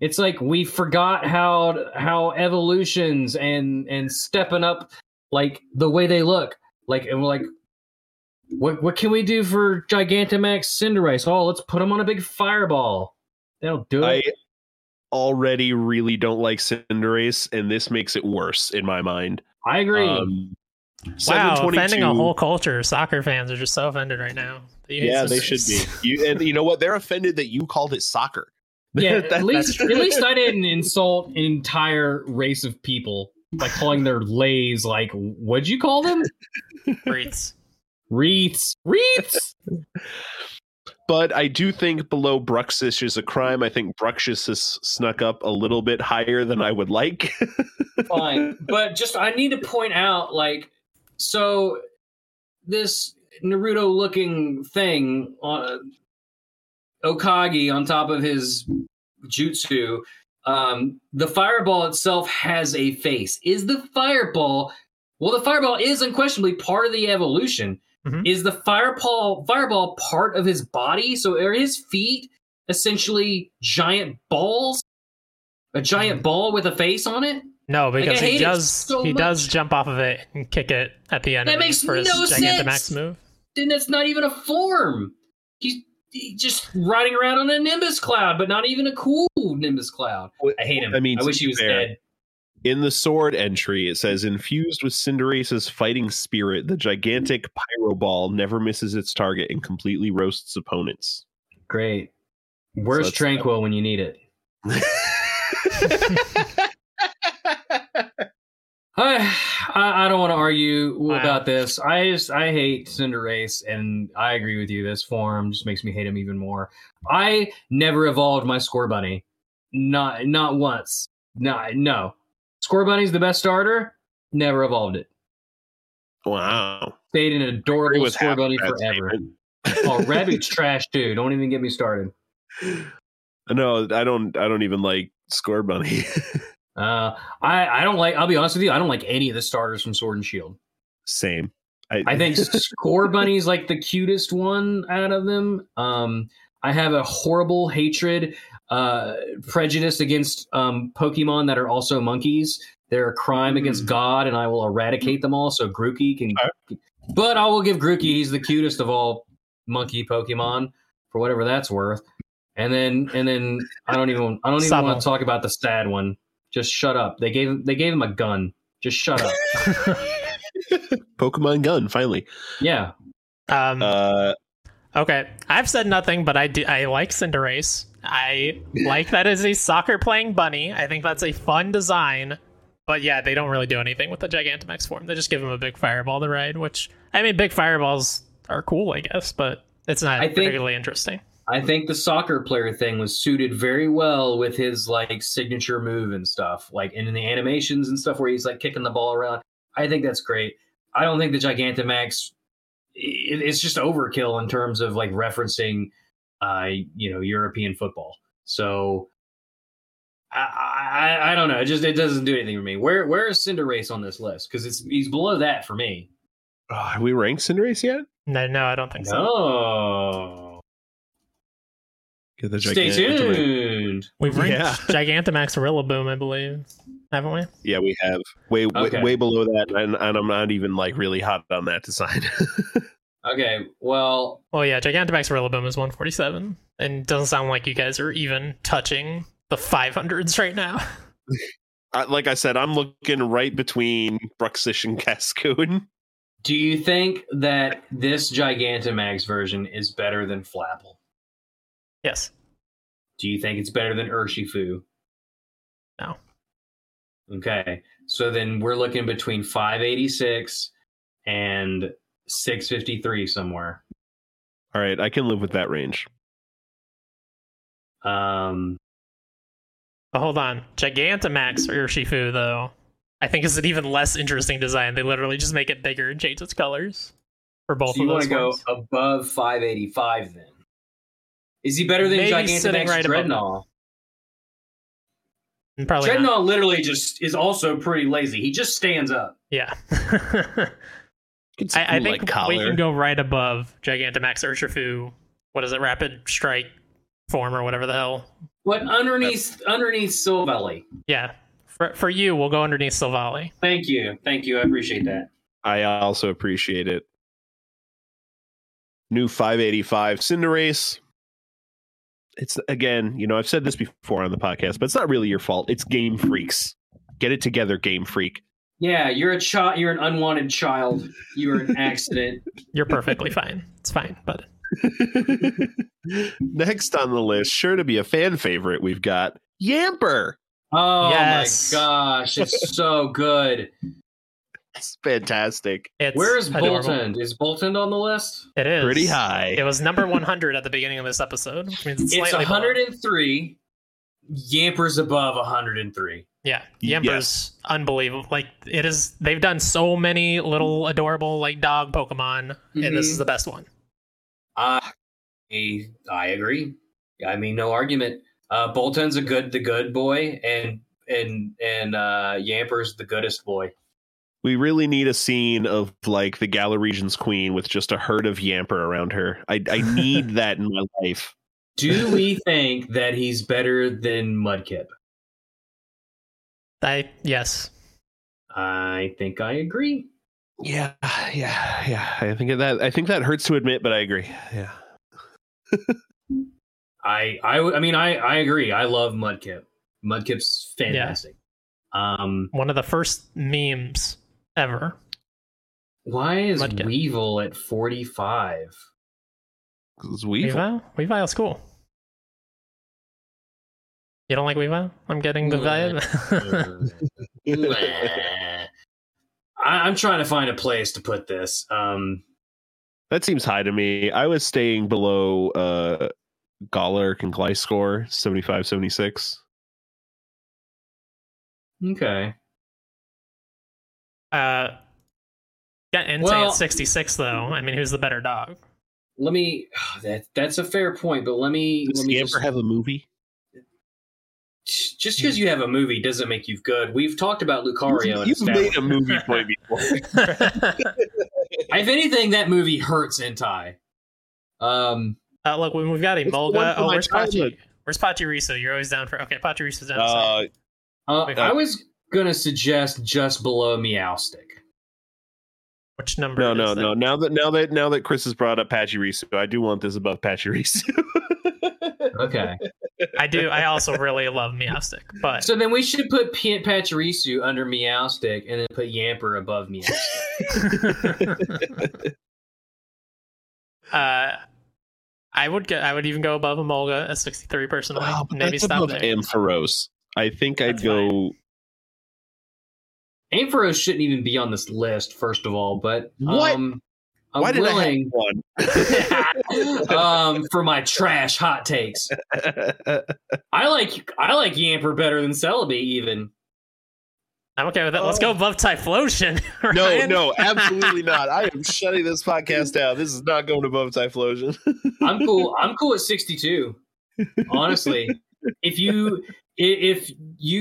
It's like we forgot how evolutions and stepping up, like the way they look. Like, and we're like, what can we do for Gigantamax Cinderace? Oh, let's put him on a big fireball. That'll do it. Already really don't like Cinderace, and this makes it worse in my mind. I agree. Wow, offending a whole culture. Soccer fans are just so offended right now. Yeah, they should be. And you know what? They're offended that you called it soccer. Yeah, at least I didn't insult an entire race of people by calling their lays, like, what'd you call them? Wreaths. But I do think below Bruxish is a crime. I think Bruxish has snuck up a little bit higher than I would like. Fine. But just, I need to point out, like, so this Naruto looking thing, Okage on top of his jutsu, the fireball itself has a face. The fireball is unquestionably part of the evolution. Mm-hmm. Is the fireball part of his body? So are his feet essentially giant balls? A giant ball with a face on it? No, because like, he does jump off of it and kick it at the end. That makes no sense. Gigantamax move. Then that's not even a form. He's just riding around on a Nimbus cloud, but not even a cool Nimbus cloud. I hate him. I mean, I wish he was dead. In the sword entry, it says, infused with Cinderace's fighting spirit, the gigantic pyro ball never misses its target and completely roasts opponents. Great. Where's Tranquil when you need it? I don't want to argue about this. I hate Cinderace, and I agree with you. This form just makes me hate him even more. I never evolved my Score Bunny. Not once. No. Score Bunny's the best starter. Never evolved it. Wow. Stayed an adorable Score Bunny forever. Oh, Rabbit's trash too. Don't even get me started. No, I don't even like Score Bunny. I don't like. I'll be honest with you. I don't like any of the starters from Sword and Shield. Same. I think Score Bunny's like the cutest one out of them. I have a horrible hatred, prejudice against Pokemon that are also monkeys. They're a crime against God, and I will eradicate them all. So Grookey can... Right. But I will give Grookey, he's the cutest of all monkey Pokemon, for whatever that's worth. And then I don't even want to talk about the sad one. Just shut up. They gave him a gun. Just shut up. Pokemon gun, finally. Yeah. Okay, I've said nothing, but I like Cinderace. I like that as a soccer-playing bunny. I think that's a fun design. But yeah, they don't really do anything with the Gigantamax form. They just give him a big fireball to ride, which, I mean, big fireballs are cool, I guess, but it's not particularly interesting. I think the soccer player thing was suited very well with his, like, signature move and stuff. Like, and in the animations and stuff where he's, like, kicking the ball around. I think that's great. I don't think the Gigantamax... it's just overkill in terms of like referencing, European football. So I don't know. It doesn't do anything for me. Where is Cinderace on this list? Because he's below that for me. Have we ranked Cinderace yet? No, I don't think so. Oh. Stay tuned. We've ranked Gigantamax Rillaboom, I believe. Haven't we? Yeah, we have. Way below that, and I'm not even like really hot on that design. Okay, well... Oh, yeah, Gigantamax Rillaboom is 147, and it doesn't sound like you guys are even touching the 500s right now. Like I said, I'm looking right between Bruxish and Cascoon. Do you think that this Gigantamax version is better than Flapple? Yes. Do you think it's better than Urshifu? No. Okay, so then we're looking between 586 and 653 somewhere. All right, I can live with that range. But hold on, Gigantamax Urshifu though, I think is an even less interesting design. They literally just make it bigger and change its colors for both of those. So you want to go above 585 then? Is he better than Gigantamax Dreadnought? Probably Dreadnought not. Literally just is also pretty lazy. He just stands up. Yeah. I think we can go right above Gigantamax Urshifu. What is it? Rapid Strike Form or whatever the hell. What underneath Silvally? Yeah. For you, we'll go underneath Silvally. Thank you. I appreciate that. I also appreciate it. New 585 Cinderace. It's, again, I've said this before on the podcast, but it's not really your fault. It's Game Freak's. Get it together, Game Freak. Yeah, you're a child. You're an unwanted child. You're an accident. You're perfectly fine. It's fine, bud. Next on the list, sure to be a fan favorite, we've got Yamper. Oh, yes. My gosh. It's so good. It's fantastic. Where's Bolton? Is Bolton on the list? It is. Pretty high. It was number 100 at the beginning of this episode, which means it's 103. Below. Yamper's above 103. Yeah. Yamper's unbelievable. Like, it is. They've done so many little adorable, like, dog Pokemon, and this is the best one. I agree. I mean, no argument. Bolton's the good boy, and Yamper's the goodest boy. We really need a scene of like the Galarian's queen with just a herd of Yamper around her. I need that in my life. Do we think that he's better than Mudkip? Yes. I think I agree. Yeah. I think that hurts to admit, but I agree. Yeah. I mean I agree. I love Mudkip. Mudkip's fantastic. Yeah. One of the first memes ever. Why is Mudkip Weevil at 45? Because Weevile's cool. You don't like Weevil? I'm getting the vibe. I'm trying to find a place to put this. That seems high to me. I was staying below Golurk and Gliscor, 75, 76. Okay. Yeah, and say it's 66 though. I mean, who's the better dog? That's a fair point, but let me ever have a movie? Just because you have a movie doesn't make you good. We've talked about Lucario. You've made a movie point before. If anything, that movie hurts Entei. Look, when we've got Emolga. Oh, where's Pachirisu? Where's Pachirisu? You're always down for. Okay, Pachirisu's down. I was gonna suggest just below Meowstic. Which number? No. Now that Chris has brought up Pachirisu, I do want this above Pachirisu. Okay, I do. I also really love Meowstic, but so then we should put Pachirisu under Meowstic, and then put Yamper above Meowstic. I would even go above Emolga at 63 personally. Oh, maybe stop there. Ampharos. I think that's I'd go. Fine. Ampharos shouldn't even be on this list, first of all. But what? Why did I have one? For my trash hot takes. I like Yamper better than Celebi even. I'm okay with that. Let's go above Typhlosion. Ryan. No, absolutely not. I am shutting this podcast down. This is not going above Typhlosion. I'm cool. I'm cool at 62. Honestly, if you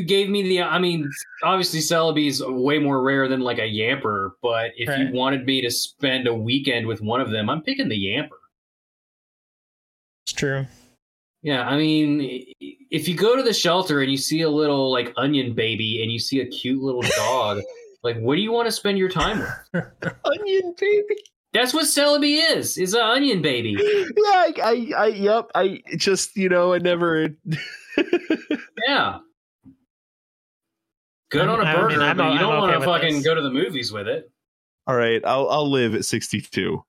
gave me the, I mean, obviously Celebi's way more rare than like a Yamper, but if you wanted me to spend a weekend with one of them, I'm picking the Yamper. It's true. Yeah, I mean, if you go to the shelter and you see a little like onion baby and you see a cute little dog, like, what do you want to spend your time with? Onion baby. That's what Celebi is an onion baby. Yeah, I just, you know, I never. Yeah. Good on a burger, but you don't want to fucking go to the movies with it. All right, I'll live at 62.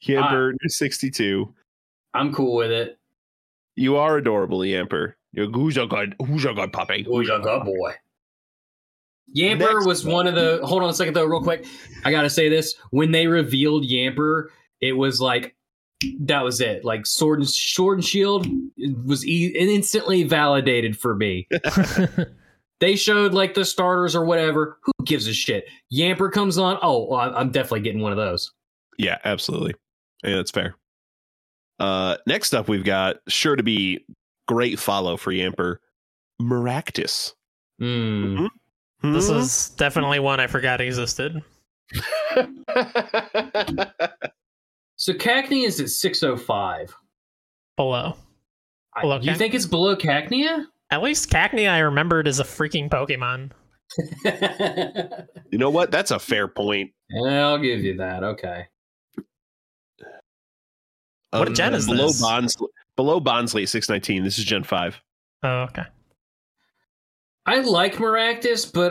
Hamburger 62. I'm cool with it. You are adorable, Yamper. Who's your good? Who's your good puppy? Who's your good boy? Yamper Next was one of the. Hold on a second, though, real quick. I gotta say this: when they revealed Yamper, it was like that was it. Like Sword and Shield was instantly validated for me. They showed like the starters or whatever. Who gives a shit? Yamper comes on. Oh, well, I'm definitely getting one of those. Yeah, absolutely. Yeah, that's fair. Next up, we've got sure to be great follow for Yamper, Maractus. Mm. Mm-hmm. This is definitely one I forgot existed. So Cacnea is at 605. Below you think it's below Cacnea? At least Cacnea I remembered is a freaking Pokemon. You know what? That's a fair point. I'll give you that. Okay. What gen is this? Below Bonsly at 619. This is Gen 5. Oh, okay. I like Maractus, but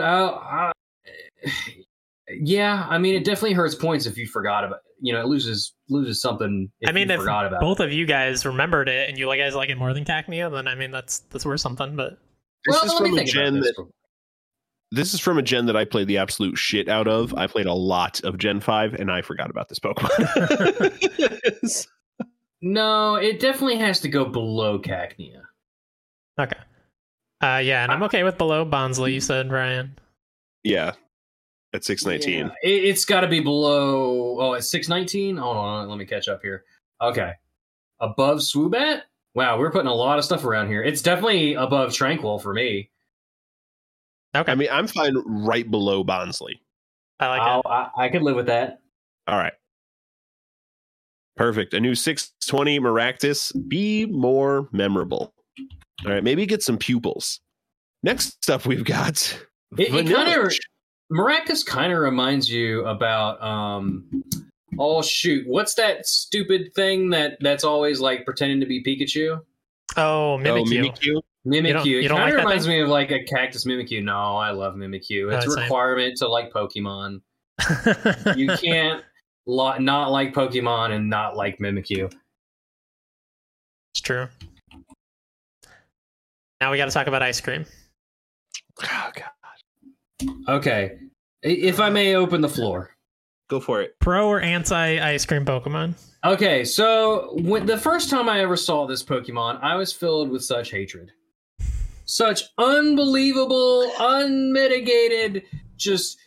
yeah, I mean, it definitely hurts points if you forgot about it. You know, it loses something if you forgot about it. I mean, if both of you guys remembered it and you guys like it more than Cacnea, then I mean, that's worth something, but... This is from a gen that I played the absolute shit out of. I played a lot of Gen 5, and I forgot about this Pokemon. No, it definitely has to go below Cacnea. Okay. Yeah, and I'm okay with below Bonsly, you said, Ryan. Yeah, at 619. Yeah, it's got to be below... Oh, at 619? Hold on, let me catch up here. Okay. Above Swoobat? Wow, we're putting a lot of stuff around here. It's definitely above Tranquil for me. Okay. I mean, I'm fine right below Bonsly. I like that. I could live with that. All right. Perfect. A new 620 Maractus. Be more memorable. All right, maybe get some pupils. Next up, we've got Maractus kind of reminds you about what's that stupid thing that's always like pretending to be Pikachu? Oh, Mimikyu. Mimikyu. It kind of reminds me of like a Cactus Mimikyu. No, I love Mimikyu. It's a requirement to like Pokemon. You can't not like Pokemon and not like Mimikyu. It's true. Now we got to talk about ice cream. Oh, God. Okay. If I may open the floor. Go for it. Pro or anti-ice cream Pokemon? Okay, so when the first time I ever saw this Pokemon, I was filled with such hatred. Such unbelievable, unmitigated, just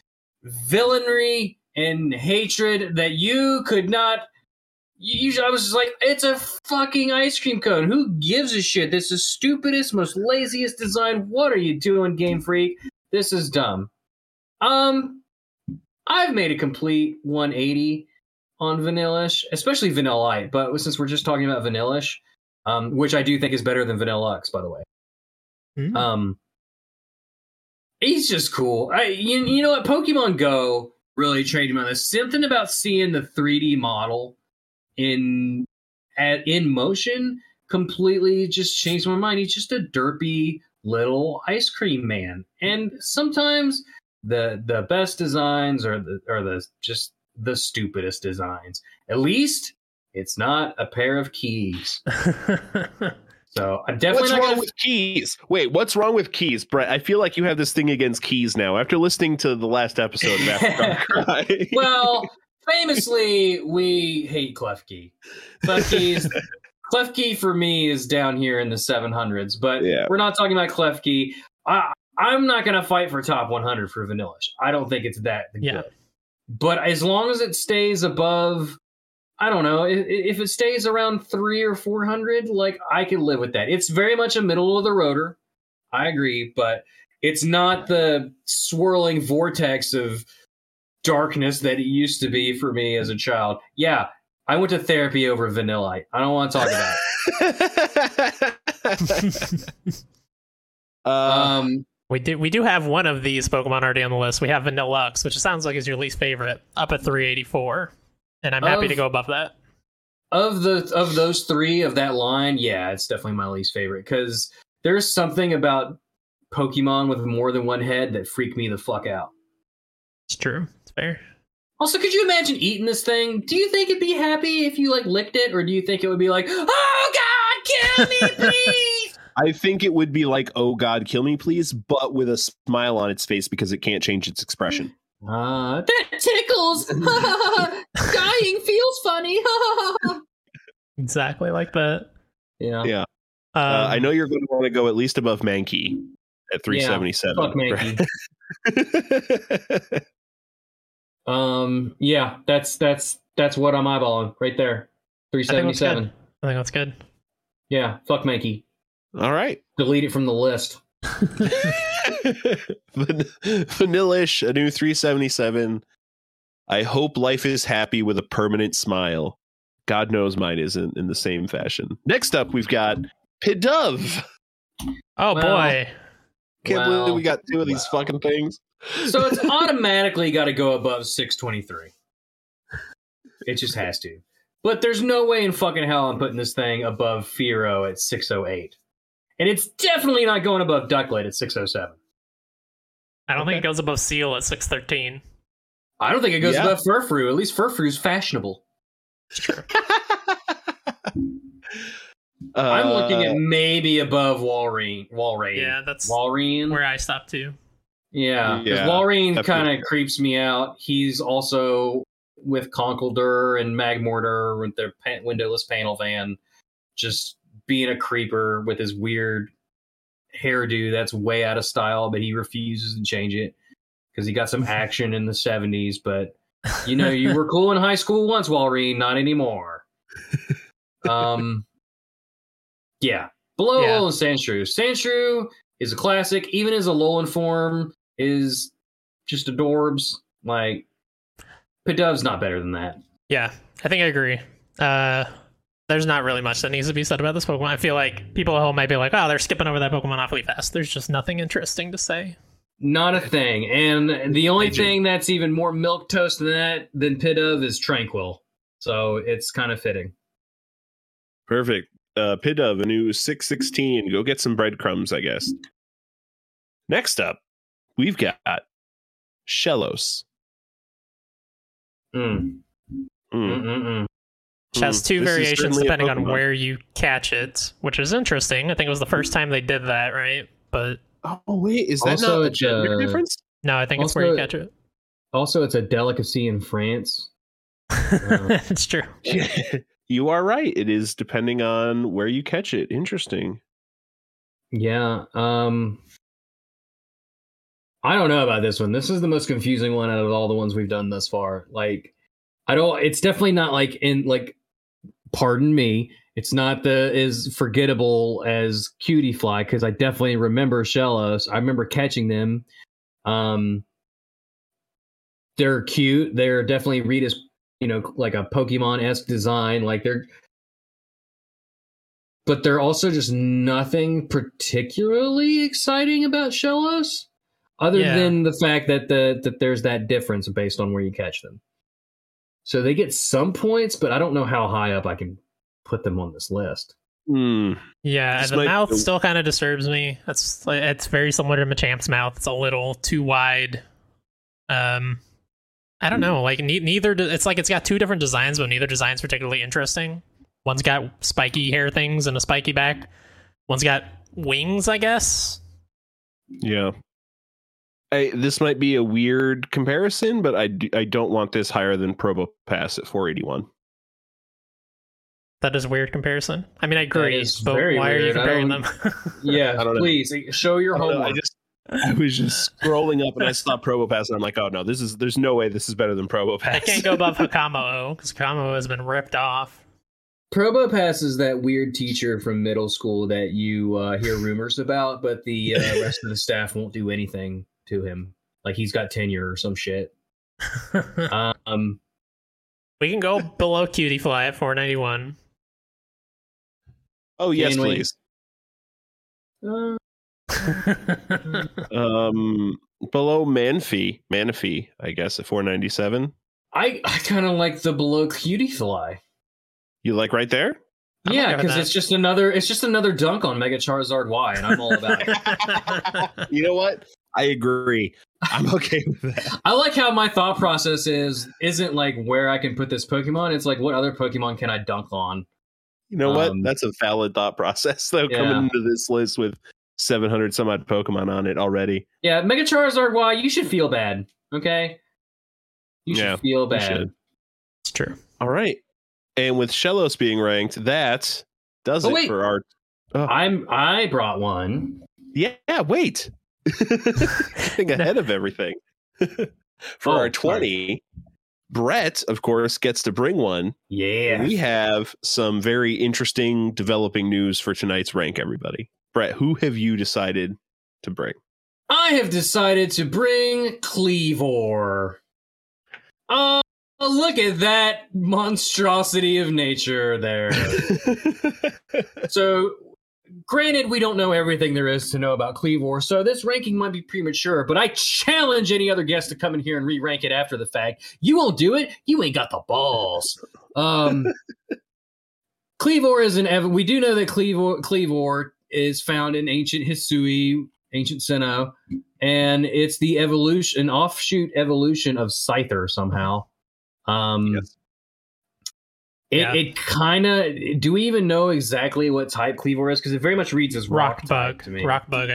villainry and hatred that you could not... I was just like, it's a fucking ice cream cone. Who gives a shit? This is stupidest, most laziest design. What are you doing, Game Freak? This is dumb. I've made a complete 180 on Vanillish, especially Vanillite, but since we're just talking about Vanillish, which I do think is better than Vanillux, by the way. Mm-hmm. He's just cool. You know what? Pokemon Go really trained me on this. Something about seeing the 3D model in motion completely just changed my mind. He's just a derpy little ice cream man, and sometimes the best designs are the just the stupidest designs. At least it's not a pair of keys. So I'm definitely with keys. Wait, what's wrong with keys, Brett? I feel like you have this thing against keys now after listening to the last episode of After Dark Cry. Well, famously, we hate Klefki. Klefki for me is down here in the 700s, but yeah. We're not talking about Klefki. I, I'm not going to fight for top 100 for Vanillish. I don't think it's that good. But as long as it stays above, I don't know, if it stays around 300 or 400, like, I can live with that. It's very much a middle of the roader. I agree, but it's not the swirling vortex of darkness that it used to be for me as a child. Yeah, I went to therapy over Vanilla. I don't want to talk about it. We do have one of these Pokemon already on the list. We have Vanillux, which it sounds like is your least favorite, up at 384, and I'm happy to go above that. Of those three of that line, yeah, it's definitely my least favorite, because there's something about Pokemon with more than one head that freaked me the fuck out. It's true. It's fair. Also, could you imagine eating this thing? Do you think it'd be happy if you like licked it, or do you think it would be like, oh God, kill me, please? I think it would be like, oh God, kill me, please, but with a smile on its face because it can't change its expression. That tickles. Dying feels funny. Exactly like that. Yeah. I know you're going to want to go at least above Mankey at 377. Yeah, fuck Mankey. Yeah, that's what I'm eyeballing right there. 377. I think that's good. Yeah, fuck Mankey. All right. Delete it from the list. Vanillish, a new 377. I hope life is happy with a permanent smile. God knows mine isn't in the same fashion. Next up, we've got Pidove. Oh, boy. Can't believe we got two of these fucking things. So it's automatically got to go above 623. It just has to. But there's no way in fucking hell I'm putting this thing above Fearow at 608. And it's definitely not going above Ducklet at 607. I don't think it goes above Seal at 613. I don't think it goes above Furfrou. At least Furfrou's fashionable. Sure. I'm looking at maybe above Walrein. Yeah, that's Walrein, where I stopped too. Yeah, because Walrein kind of creeps me out. He's also with Conkeldurr and Magmortar with their windowless panel van, just being a creeper with his weird hairdo that's way out of style, but he refuses to change it because he got some action in the 70s. But you know, you were cool in high school once, Walrein, not anymore. Yeah, below Alolan Sandshrew. Sandshrew is a classic. Even his Alolan form is just adorbs. Like, Pidove's not better than that. Yeah, I think I agree. There's not really much that needs to be said about this Pokemon. I feel like people at home might be like, oh, they're skipping over that Pokemon awfully fast. There's just nothing interesting to say. Not a thing. And the only thing that's even more milquetoast than Pidove is Tranquil. So it's kind of fitting. Perfect. Pidove, a new 616. Go get some breadcrumbs, I guess. Next up, we've got Shellos. Which has two variations depending on where you catch it, which is interesting. I think it was the first time they did that, right? But is that also not a gender difference? No, I think it's where you catch it. Also, it's a delicacy in France. It's true. You are right. It is depending on where you catch it. Interesting. Yeah. I don't know about this one. This is the most confusing one out of all the ones we've done thus far. Like, it's definitely not like pardon me. It's not as forgettable as Cutiefly, because I definitely remember Shellos. I remember catching them. They're cute. They're definitely read as, you know, like a Pokemon-esque design. Like, but they're also just nothing particularly exciting about Shellos, other than the fact that that there's that difference based on where you catch them. So they get some points, but I don't know how high up I can put them on this list. Yeah, the mouth still kind of disturbs me. It's very similar to Machamp's mouth. It's a little too wide. I don't know. Like, neither. It's like it's got two different designs, but neither design's particularly interesting. One's got spiky hair things and a spiky back. One's got wings, I guess. Yeah. This might be a weird comparison, but I don't want this higher than Probopass at 481. That is a weird comparison. I mean, I agree, but why are you comparing them? Yeah, I don't know. Please show your homework. I was just scrolling up and I saw Probopass and I'm like, oh no, this is, there's no way this is better than Probopass. I can't go above Hakamo because Hakamo has been ripped off. Probopass is that weird teacher from middle school that you hear rumors about, but the rest of the staff won't do anything to him. Like he's got tenure or some shit. We can go below Cutie Fly at 491. Oh yes, please. Below Manaphy, I guess, at 497. I kind of like the below Cutie Fly. You like right there? Yeah, because it's just another dunk on Mega Charizard Y, and I'm all about it. You know what? I agree. I'm okay with that. I like how my thought process isn't like where I can put this Pokemon. It's like, what other Pokemon can I dunk on? You know what? That's a valid thought process, though, coming into this list with 700 some odd Pokemon on it already. Yeah, Mega Charizard Y, you should feel bad, okay? You should feel bad. It's true. All right. And with Shellos being ranked, that does it for our... Oh. I brought one. Yeah, wait. Getting ahead of everything. For our 20, Brett, of course, gets to bring one. Yeah. We have some very interesting developing news for tonight's rank, everybody. Brett, who have you decided to bring? I have decided to bring Cleavor. Look at that monstrosity of nature there. So, granted, we don't know everything there is to know about Cleavor, so this ranking might be premature, but I challenge any other guest to come in here and re-rank it after the fact. You won't do it. You ain't got the balls. Cleavor is we do know that Cleavor is found in ancient Hisui, ancient Sinnoh, and it's the evolution, an offshoot evolution of Scyther somehow. Yes. It kind of, do we even know exactly what type Cleavor is? Because it very much reads as rock bug to me. Rock bug.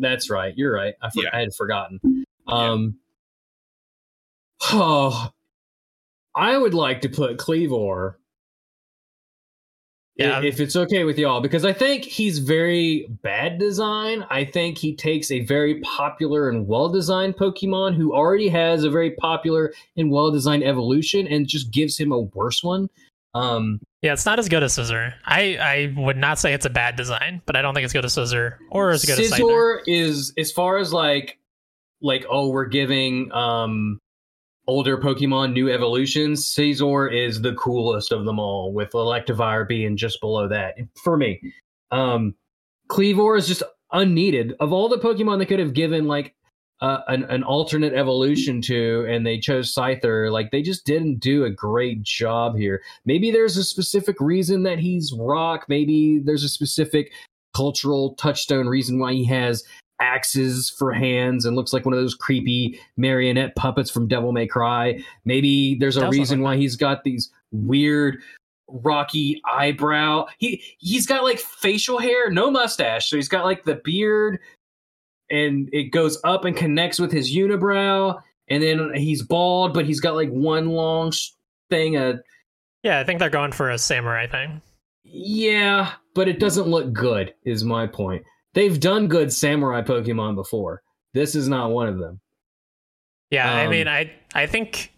That's right. You're right. I had forgotten. I would like to put Cleavor. Yeah. If it's okay with y'all, because I think he's very bad design. I think he takes a very popular and well-designed Pokemon who already has a very popular and well-designed evolution and just gives him a worse one. It's not as good as Scizor. I would not say it's a bad design, but I don't think it's good as Scizor or as good as Scyther. Scizor is, as far as we're giving older Pokemon new evolutions, Scizor is the coolest of them all, with Electivire being just below that for me. Cleavor is just unneeded. Of all the Pokemon they could have given an alternate evolution to, and they chose Scyther, they just didn't do a great job here. Maybe there's a specific reason that he's rock. Maybe there's a specific cultural touchstone reason why he has axes for hands and looks like one of those creepy marionette puppets from Devil May Cry. Maybe there's a reason why he's got these weird rocky eyebrow. He's got facial hair, no mustache, so he's got the beard and it goes up and connects with his unibrow, and then he's bald but he's got one long thing. I think they're going for a samurai thing. Yeah, but it doesn't look good is my point. They've done good samurai Pokemon before. This is not one of them. Yeah, I think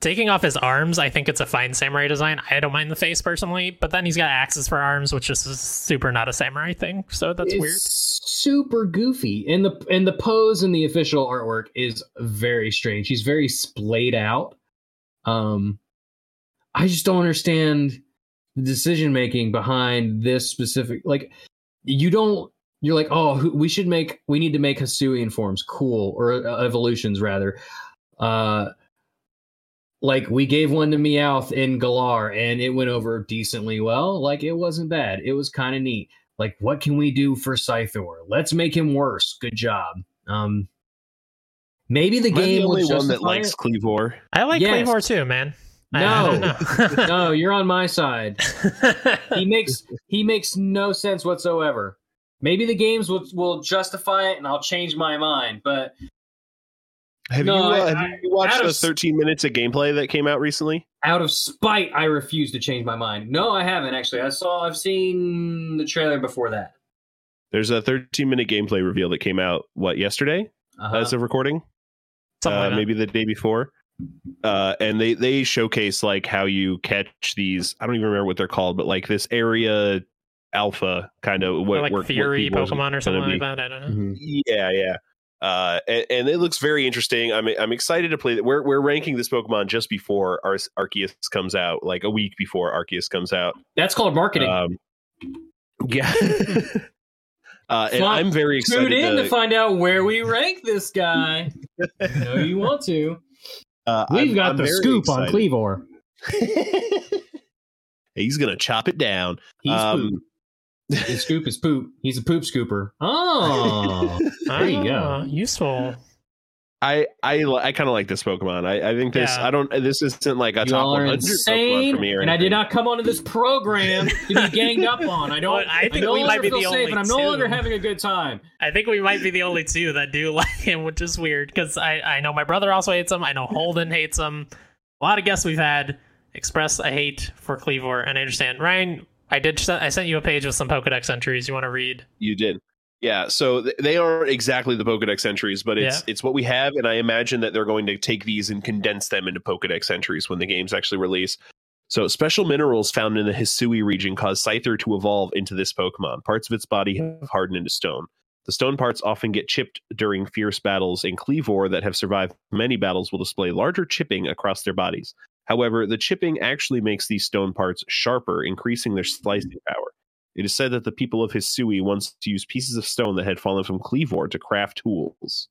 taking off his arms, I think it's a fine samurai design. I don't mind the face personally, but then he's got axes for arms, which is super not a samurai thing. So it's weird. Super goofy. And the pose in the official artwork is very strange. He's very splayed out. I just don't understand the decision making behind this specific You're like, oh, we need to make Hisuian forms cool, or evolutions rather. We gave one to Meowth in Galar and it went over decently well. It wasn't bad. It was kind of neat. What can we do for Scyther? Let's make him worse. Good job. Maybe the game was just the only one that likes Cleavor. I like Cleavor too, man. No, no, you're on my side. He makes no sense whatsoever. Maybe the games will justify it, and I'll change my mind. But have you watched the 13 minutes of gameplay that came out recently? Out of spite, I refuse to change my mind. No, I haven't actually. I've seen the trailer before that. There's a 13-minute gameplay reveal that came out, what, yesterday? As of recording? Maybe the day before. And they showcase like how you catch these, I don't even remember what they're called, but like this area alpha kind of what, like Fury Pokemon or something like that. I don't know. Yeah. And it looks very interesting. I'm excited to play that. We're ranking this Pokemon just before Arceus comes out, like a week before Arceus comes out. That's called marketing. Yeah. And I'm very excited. Tune in to find out where we rank this guy. I know you want to. We've got the scoop excited. On Cleavor. He's going to chop it down. He's poop. His scoop is poop. He's a poop scooper. Oh, there you go. Useful. I kind of like this Pokemon. I think this. Yeah. I don't. This isn't like a you top 100 Pokemon from here. And I did not come onto this program to be ganged up on. I don't. Well, I think we might be the only two. And I'm no longer having a good time. I think we might be the only two that do like him, which is weird because I know my brother also hates him. I know Holden hates him. A lot of guests we've had express a hate for Cleavor, and I understand. Ryan, I sent you a page with some Pokedex entries. You want to read? You did. Yeah, so they aren't exactly the Pokedex entries, but it's what we have, and I imagine that they're going to take these and condense them into Pokedex entries when the games actually release. So, special minerals found in the Hisui region cause Scyther to evolve into this Pokemon. Parts of its body have hardened into stone. The stone parts often get chipped during fierce battles, and Cleavor that have survived many battles will display larger chipping across their bodies. However, the chipping actually makes these stone parts sharper, increasing their slicing power. It is said that the people of Hisui once used pieces of stone that had fallen from Cleavor to craft tools.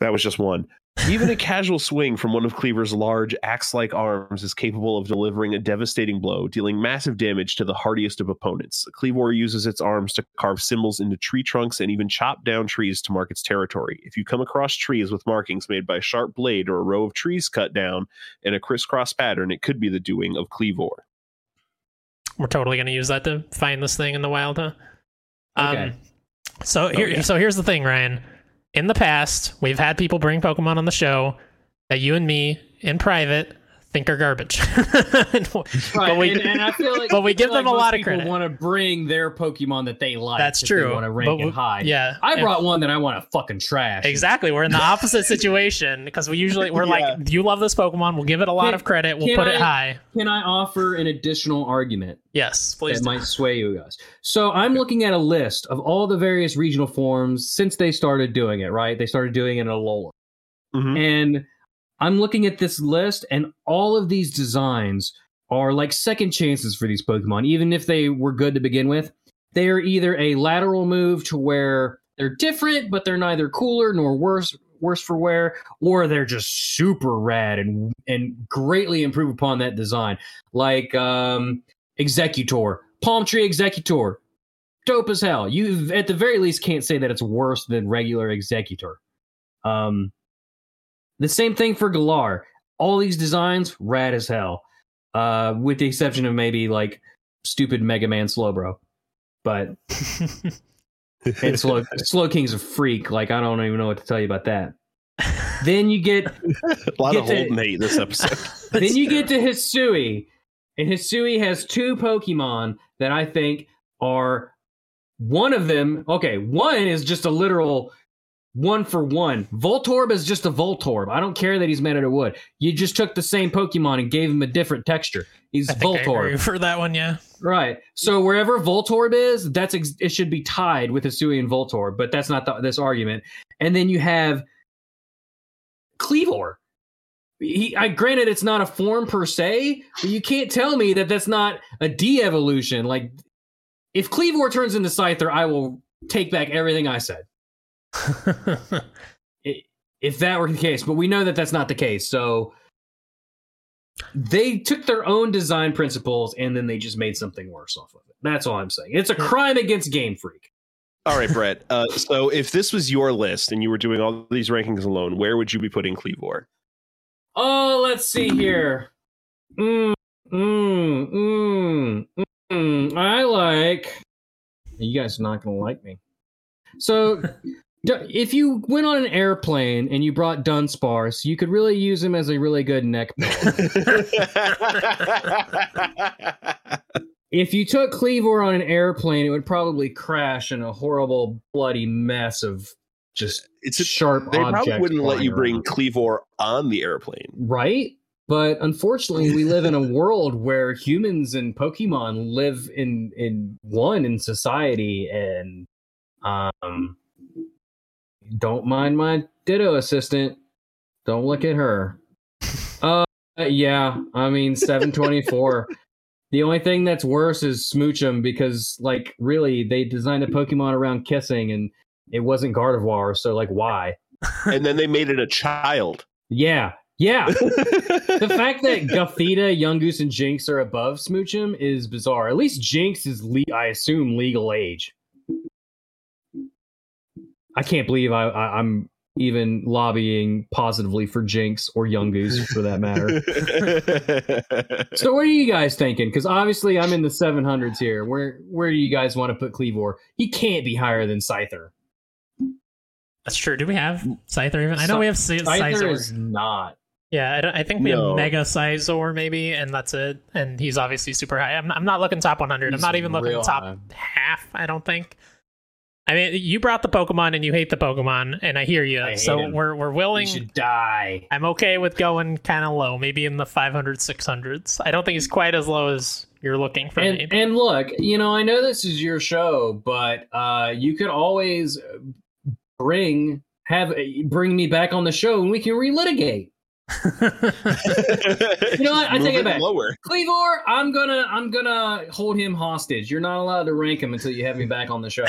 That was just one. Even a casual swing from one of Cleavor's large axe-like arms is capable of delivering a devastating blow, dealing massive damage to the hardiest of opponents. Cleavor uses its arms to carve symbols into tree trunks and even chop down trees to mark its territory. If you come across trees with markings made by a sharp blade or a row of trees cut down in a crisscross pattern, it could be the doing of Cleavor. We're totally going to use that to find this thing in the wild, huh? Okay. So here's the thing, Ryan. In the past, we've had people bring Pokemon on the show that you and me, in private, think are garbage. but we give them a lot of credit. People want to bring their Pokemon that they like. That's true. They want to rank it high. Yeah, I brought one that I want to fucking trash. Exactly. We're in the opposite situation because we're like, do you love this Pokemon? We'll give it a lot of credit. We'll put it high. Can I offer an additional argument? Yes, please. That might sway you guys. So I'm looking at a list of all the various regional forms since they started doing it. Right, they started doing it in Alola, and I'm looking at this list, and all of these designs are like second chances for these Pokemon, even if they were good to begin with. They are either a lateral move to where they're different, but they're neither cooler nor worse for wear, or they're just super rad and greatly improve upon that design. Like Executor, Palm Tree Executor, dope as hell. You at the very least can't say that it's worse than regular Executor. The same thing for Galar. All these designs, rad as hell. With the exception of maybe, like, stupid Mega Man Slowbro. But Slow King's a freak. Like, I don't even know what to tell you about that. Then you get... a lot of Holden hate this episode. Then you get to Hisui. And Hisui has two Pokemon that I think are... One of them... Okay, one is just a literal... One for one. Voltorb is just a Voltorb. I don't care that he's made out of wood. You just took the same Pokemon and gave him a different texture. He's Voltorb. I agree for that one, yeah. Right. So wherever Voltorb is, it should be tied with Hisui and Voltorb, but that's not this argument. And then you have Cleavor. Granted, it's not a form per se, but you can't tell me that that's not a de-evolution. Like, if Cleavor turns into Scyther, I will take back everything I said. If that were the case, but we know that that's not the case. So they took their own design principles and then they just made something worse off of it. That's all I'm saying. It's a crime against Game Freak. All right, Brett. So if this was your list and you were doing all these rankings alone, where would you be putting Cleavor? Oh, let's see here. I like. You guys are not going to like me. So. If you went on an airplane and you brought Dunsparce, you could really use him as a really good neck pillow. If you took Cleavor on an airplane, it would probably crash in a horrible, bloody mess of just sharp objects. They probably wouldn't let you bring Cleavor on the airplane. Right? But unfortunately, we live in a world where humans and Pokemon live in one in society, and don't mind my Ditto assistant. Don't look at her. Yeah, I mean, 724. The only thing that's worse is smooch 'em, because, like, really, they designed a Pokemon around kissing, and it wasn't Gardevoir, so, like, why? And then they made it a child. Yeah. Yeah. The fact that Gothita, Yungoos, and Jinx are above Smoochum is bizarre. At least Jinx is, I assume, legal age. I can't believe I'm even lobbying positively for Jinx or Yungoos, for that matter. So what are you guys thinking? Because obviously I'm in the 700s here. Where do you guys want to put Cleavor? He can't be higher than Scyther. That's true. Do we have Scyther even? I know we have Scyther. Is not. Yeah, I think we have Mega Scizor maybe, and that's it. And he's obviously super high. I'm not looking top 100. He's I'm not even looking top half, I don't think. I mean, you brought the Pokemon and you hate the Pokemon, and I hear you. So we're willing. You should die. I'm okay with going kind of low, maybe in the 500, 600s. I don't think he's quite as low as you're looking for. And look, you know, I know this is your show, but you could always bring me back on the show and we can relitigate. You know what? I take it back. Lower. Cleavor, I'm gonna hold him hostage. You're not allowed to rank him until you have me back on the show.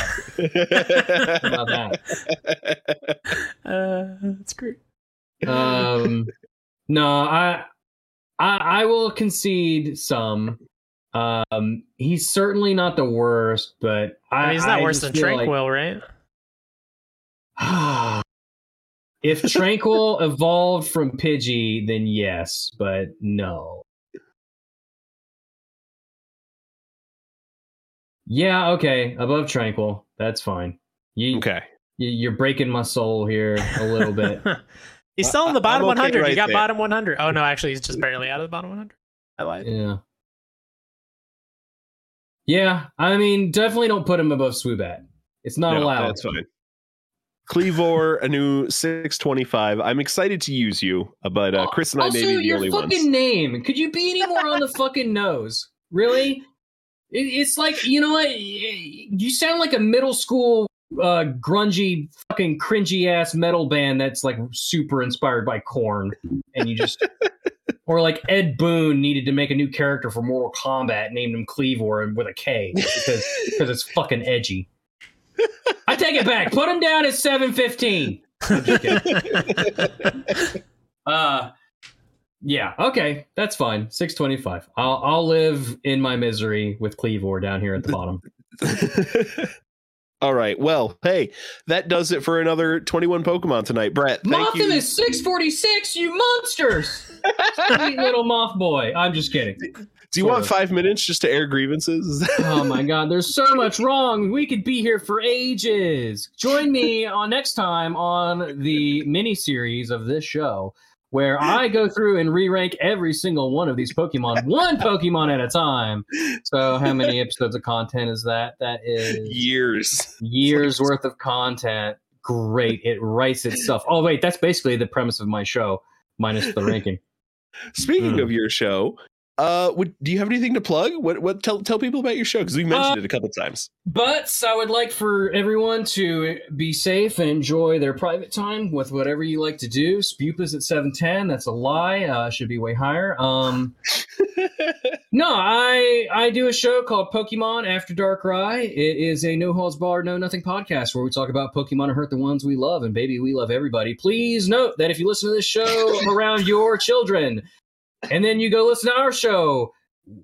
About that. That's great. No, I will concede some. He's certainly not the worst, but I mean, he's not worse than Tranquil, right? If Tranquil evolved from Pidgey, then yes, but no. Yeah, okay, above Tranquil, that's fine. You're breaking my soul here a little bit. He's still in the bottom 100. Right, you got there. Bottom 100. Oh no, actually, he's just barely out of the bottom 100. I lied. Yeah. I mean, definitely don't put him above Swoobat. It's not allowed. That's fine. Cleavor, a new 625. I'm excited to use you, but Chris and I may be the only ones. Also, your fucking name. Could you be any more on the fucking nose? Really? It's like, you know what? You sound like a middle school grungy, fucking cringy-ass metal band that's like super inspired by Korn. And you just... Or like Ed Boon needed to make a new character for Mortal Kombat, named him Cleavor with a K, because it's fucking edgy. I take it back. Put him down at 715. I'm just kidding. Yeah. Okay, that's fine. 625. I'll live in my misery with Cleavor down here at the bottom. All right. Well, hey, that does it for another 21 Pokemon tonight, Brett. Motham is 646. You monsters! Sweet little moth boy. I'm just kidding. Do you want 5 minutes just to air grievances? Oh my God, there's so much wrong. We could be here for ages. Join me on next time on the mini series of this show, where I go through and re-rank every single one of these Pokemon, one Pokemon at a time. So how many episodes of content is that? That is years worth of content. Great. It writes itself. Oh wait, that's basically the premise of my show, minus the ranking. Speaking of your show. Do you have anything to plug? What tell people about your show, because we mentioned it a couple times. But I would like for everyone to be safe and enjoy their private time with whatever you like to do. Spupa's at 710. That's a lie. Should be way higher. No, I do a show called Pokemon After Dark Cry. It is a no holds barred, no nothing podcast where we talk about Pokemon and hurt the ones we love. And baby, we love everybody. Please note that if you listen to this show around your children, and then you go listen to our show,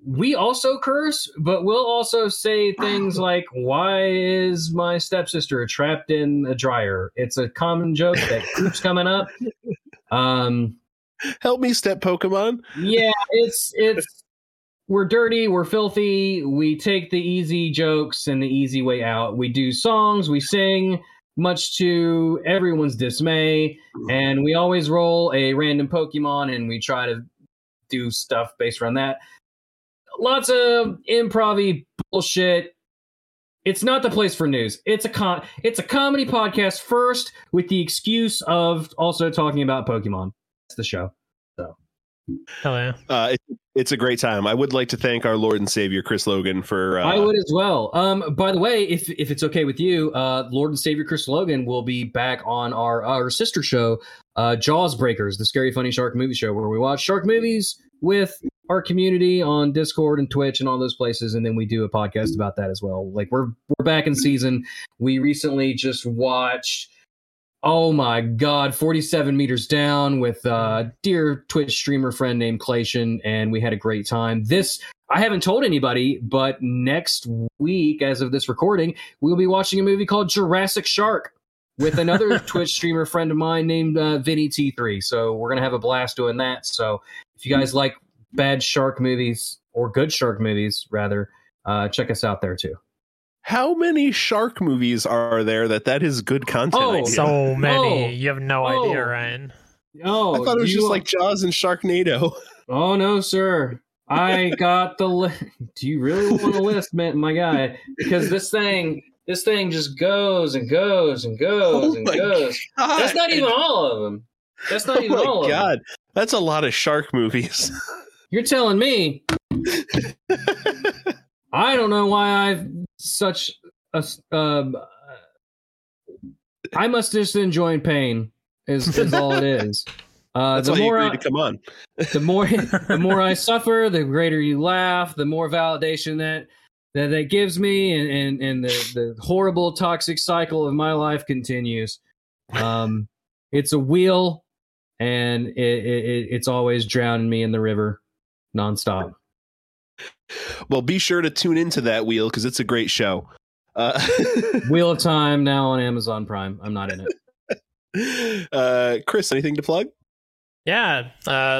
we also curse, but we'll also say things like, why is my stepsister trapped in a dryer? It's a common joke that keeps coming up. Help me, step Pokemon. Yeah, it's we're dirty, we're filthy, we take the easy jokes and the easy way out. We do songs, we sing, much to everyone's dismay, and we always roll a random Pokemon and we try to do stuff based around that. lots of improv-y bullshit. It's not the place for news. It's a comedy podcast first, with the excuse of also talking about Pokemon. That's the show. So, hell yeah, it's a great time. I would like to thank our Lord and Savior Chris Logan for. I would as well. By the way, if it's okay with you, Lord and Savior Chris Logan will be back on our sister show, Jaws Breakers, the Scary Funny Shark Movie Show, where we watch shark movies with our community on Discord and Twitch and all those places, and then we do a podcast about that as well. Like we're back in season. We recently just watched, oh my god, 47 Meters Down with a dear Twitch streamer friend named Clayton, and we had a great time. This, I haven't told anybody, but next week, as of this recording, we'll be watching a movie called Jurassic Shark with another Twitch streamer friend of mine named Vinny T3. So we're gonna have a blast doing that. So if you guys like bad shark movies, or good shark movies rather, check us out there too. How many shark movies are there that is good content? Oh, so many. You have no idea, Ryan. No, I thought it was just like Jaws and Sharknado. Oh no, sir. I got the list. Do you really want a list, man, my guy? Because this thing just goes and goes and goes and goes. God. That's not even all of them. That's not even all of them. Oh my god. That's a lot of shark movies. You're telling me. I don't know why I've such a. I must just enjoy pain. Is all it is. That's the why more you agreed to come on. The more I suffer, the greater you laugh. The more validation that gives me, and the horrible toxic cycle of my life continues. It's a wheel, and it's always drowning me in the river. Nonstop. Well, be sure to tune into that wheel because it's a great show. Wheel of Time, now on Amazon Prime. I'm not in it. Chris, anything to plug? Yeah.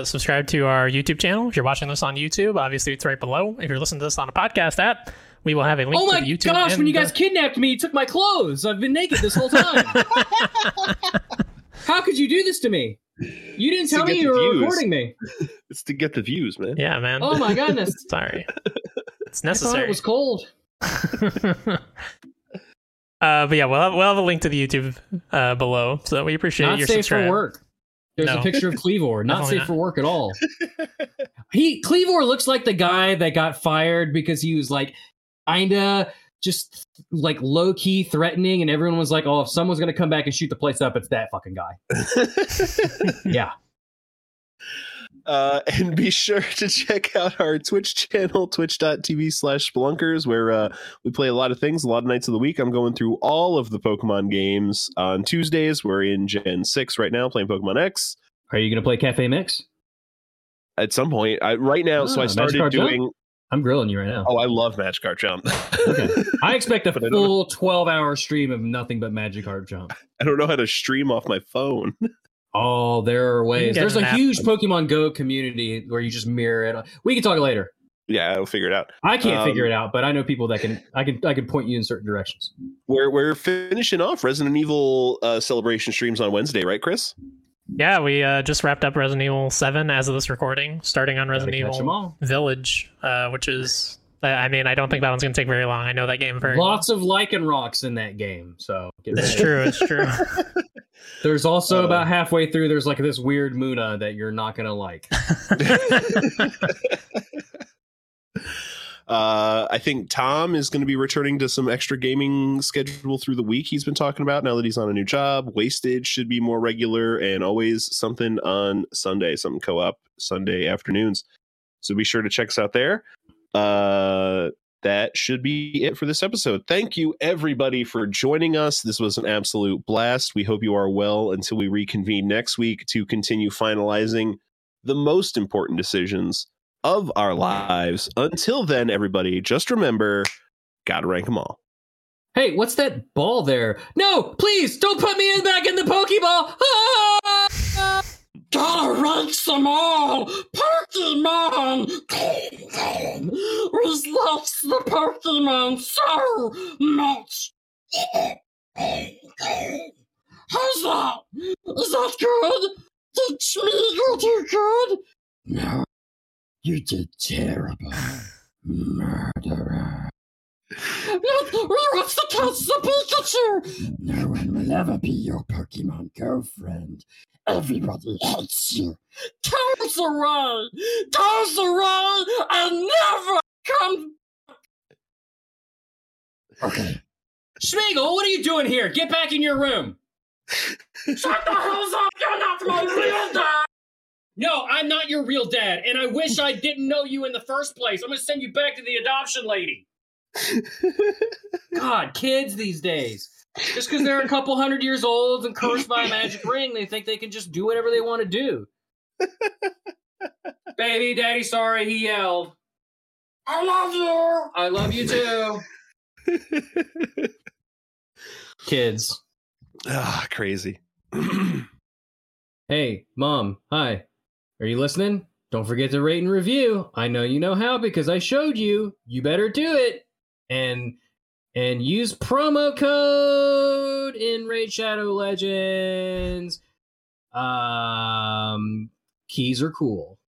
Subscribe to our YouTube channel. If you're watching this on YouTube, obviously it's right below. If you're listening to this on a podcast app, we will have a link to the YouTube. Oh my gosh, when you guys kidnapped me, you took my clothes. I've been naked this whole time. How could you do this to me? You didn't tell me you were recording me. It's to get the views, man. Yeah, man. Oh my goodness. Sorry. It's necessary. I thought it was cold. But yeah, we'll have a link to the YouTube below. So we appreciate your subscribe. Not safe for work. There's a picture of Cleavor. Not safe for work at all. Cleavor looks like the guy that got fired because he was like kinda just like low key threatening, and everyone was like, "Oh, if someone's gonna come back and shoot the place up, it's that fucking guy." Yeah. And be sure to check out our Twitch channel, twitch.tv/Splunkers, where we play a lot of things, a lot of nights of the week. I'm going through all of the Pokemon games on Tuesdays. We're in Gen 6 right now, playing Pokemon X. Are you gonna play Cafe Mix at some point? I started doing. I'm grilling you right now. Oh, I love Magikarp Jump. Okay. I expect a full 12-hour stream of nothing but Magikarp Jump. I don't know how to stream off my phone. Oh, there are ways. There's a huge Pokemon Go community where you just mirror it. We can talk later. Yeah, I'll figure it out. I can't figure it out, but I know people that can. I can point you in certain directions. We're finishing off Resident Evil Celebration streams on Wednesday, right, Chris? Yeah, we just wrapped up Resident Evil 7 as of this recording, starting on Resident Evil Village, which is, I mean, I don't think that one's going to take very long. I know that game very well. Lots of lichen rocks in that game, so. It's true. There's also about halfway through, there's like this weird Muna that you're not going to like. I think Tom is going to be returning to some extra gaming schedule through the week. He's been talking about now that he's on a new job. Wasted should be more regular, and always something on Sunday, something co-op Sunday afternoons. So be sure to check us out there. That should be it for this episode. Thank you everybody for joining us. This was an absolute blast. We hope you are well until we reconvene next week to continue finalizing the most important decisions of our lives. Until then, everybody, just remember, gotta rank them all. Hey, what's that ball there? No, please don't put me back in the Pokeball. Ah! Gotta rank them all. Pokemon loves the Pokemon so much. How's that? Is that good? Did Smeagol do good? No. You did terrible. Murderer. What's the cast of Pikachu? No one will ever be your Pokemon Go friend. Everybody hates you. Toes away, and never come. Okay. Schmeagle, what are you doing here? Get back in your room. Shut the hell up! You're not my real dad! No, I'm not your real dad, and I wish I didn't know you in the first place. I'm gonna send you back to the adoption lady. God, kids these days. Just because they're a couple hundred years old and cursed by a magic ring, they think they can just do whatever they want to do. Baby, daddy, sorry, he yelled. I love you! I love you too. Kids. Ah, crazy. Hey, Mom, hi. Are you listening? Don't forget to rate and review. I know you know how because I showed you. You better do it. And use promo code in Raid Shadow Legends. Keys are cool.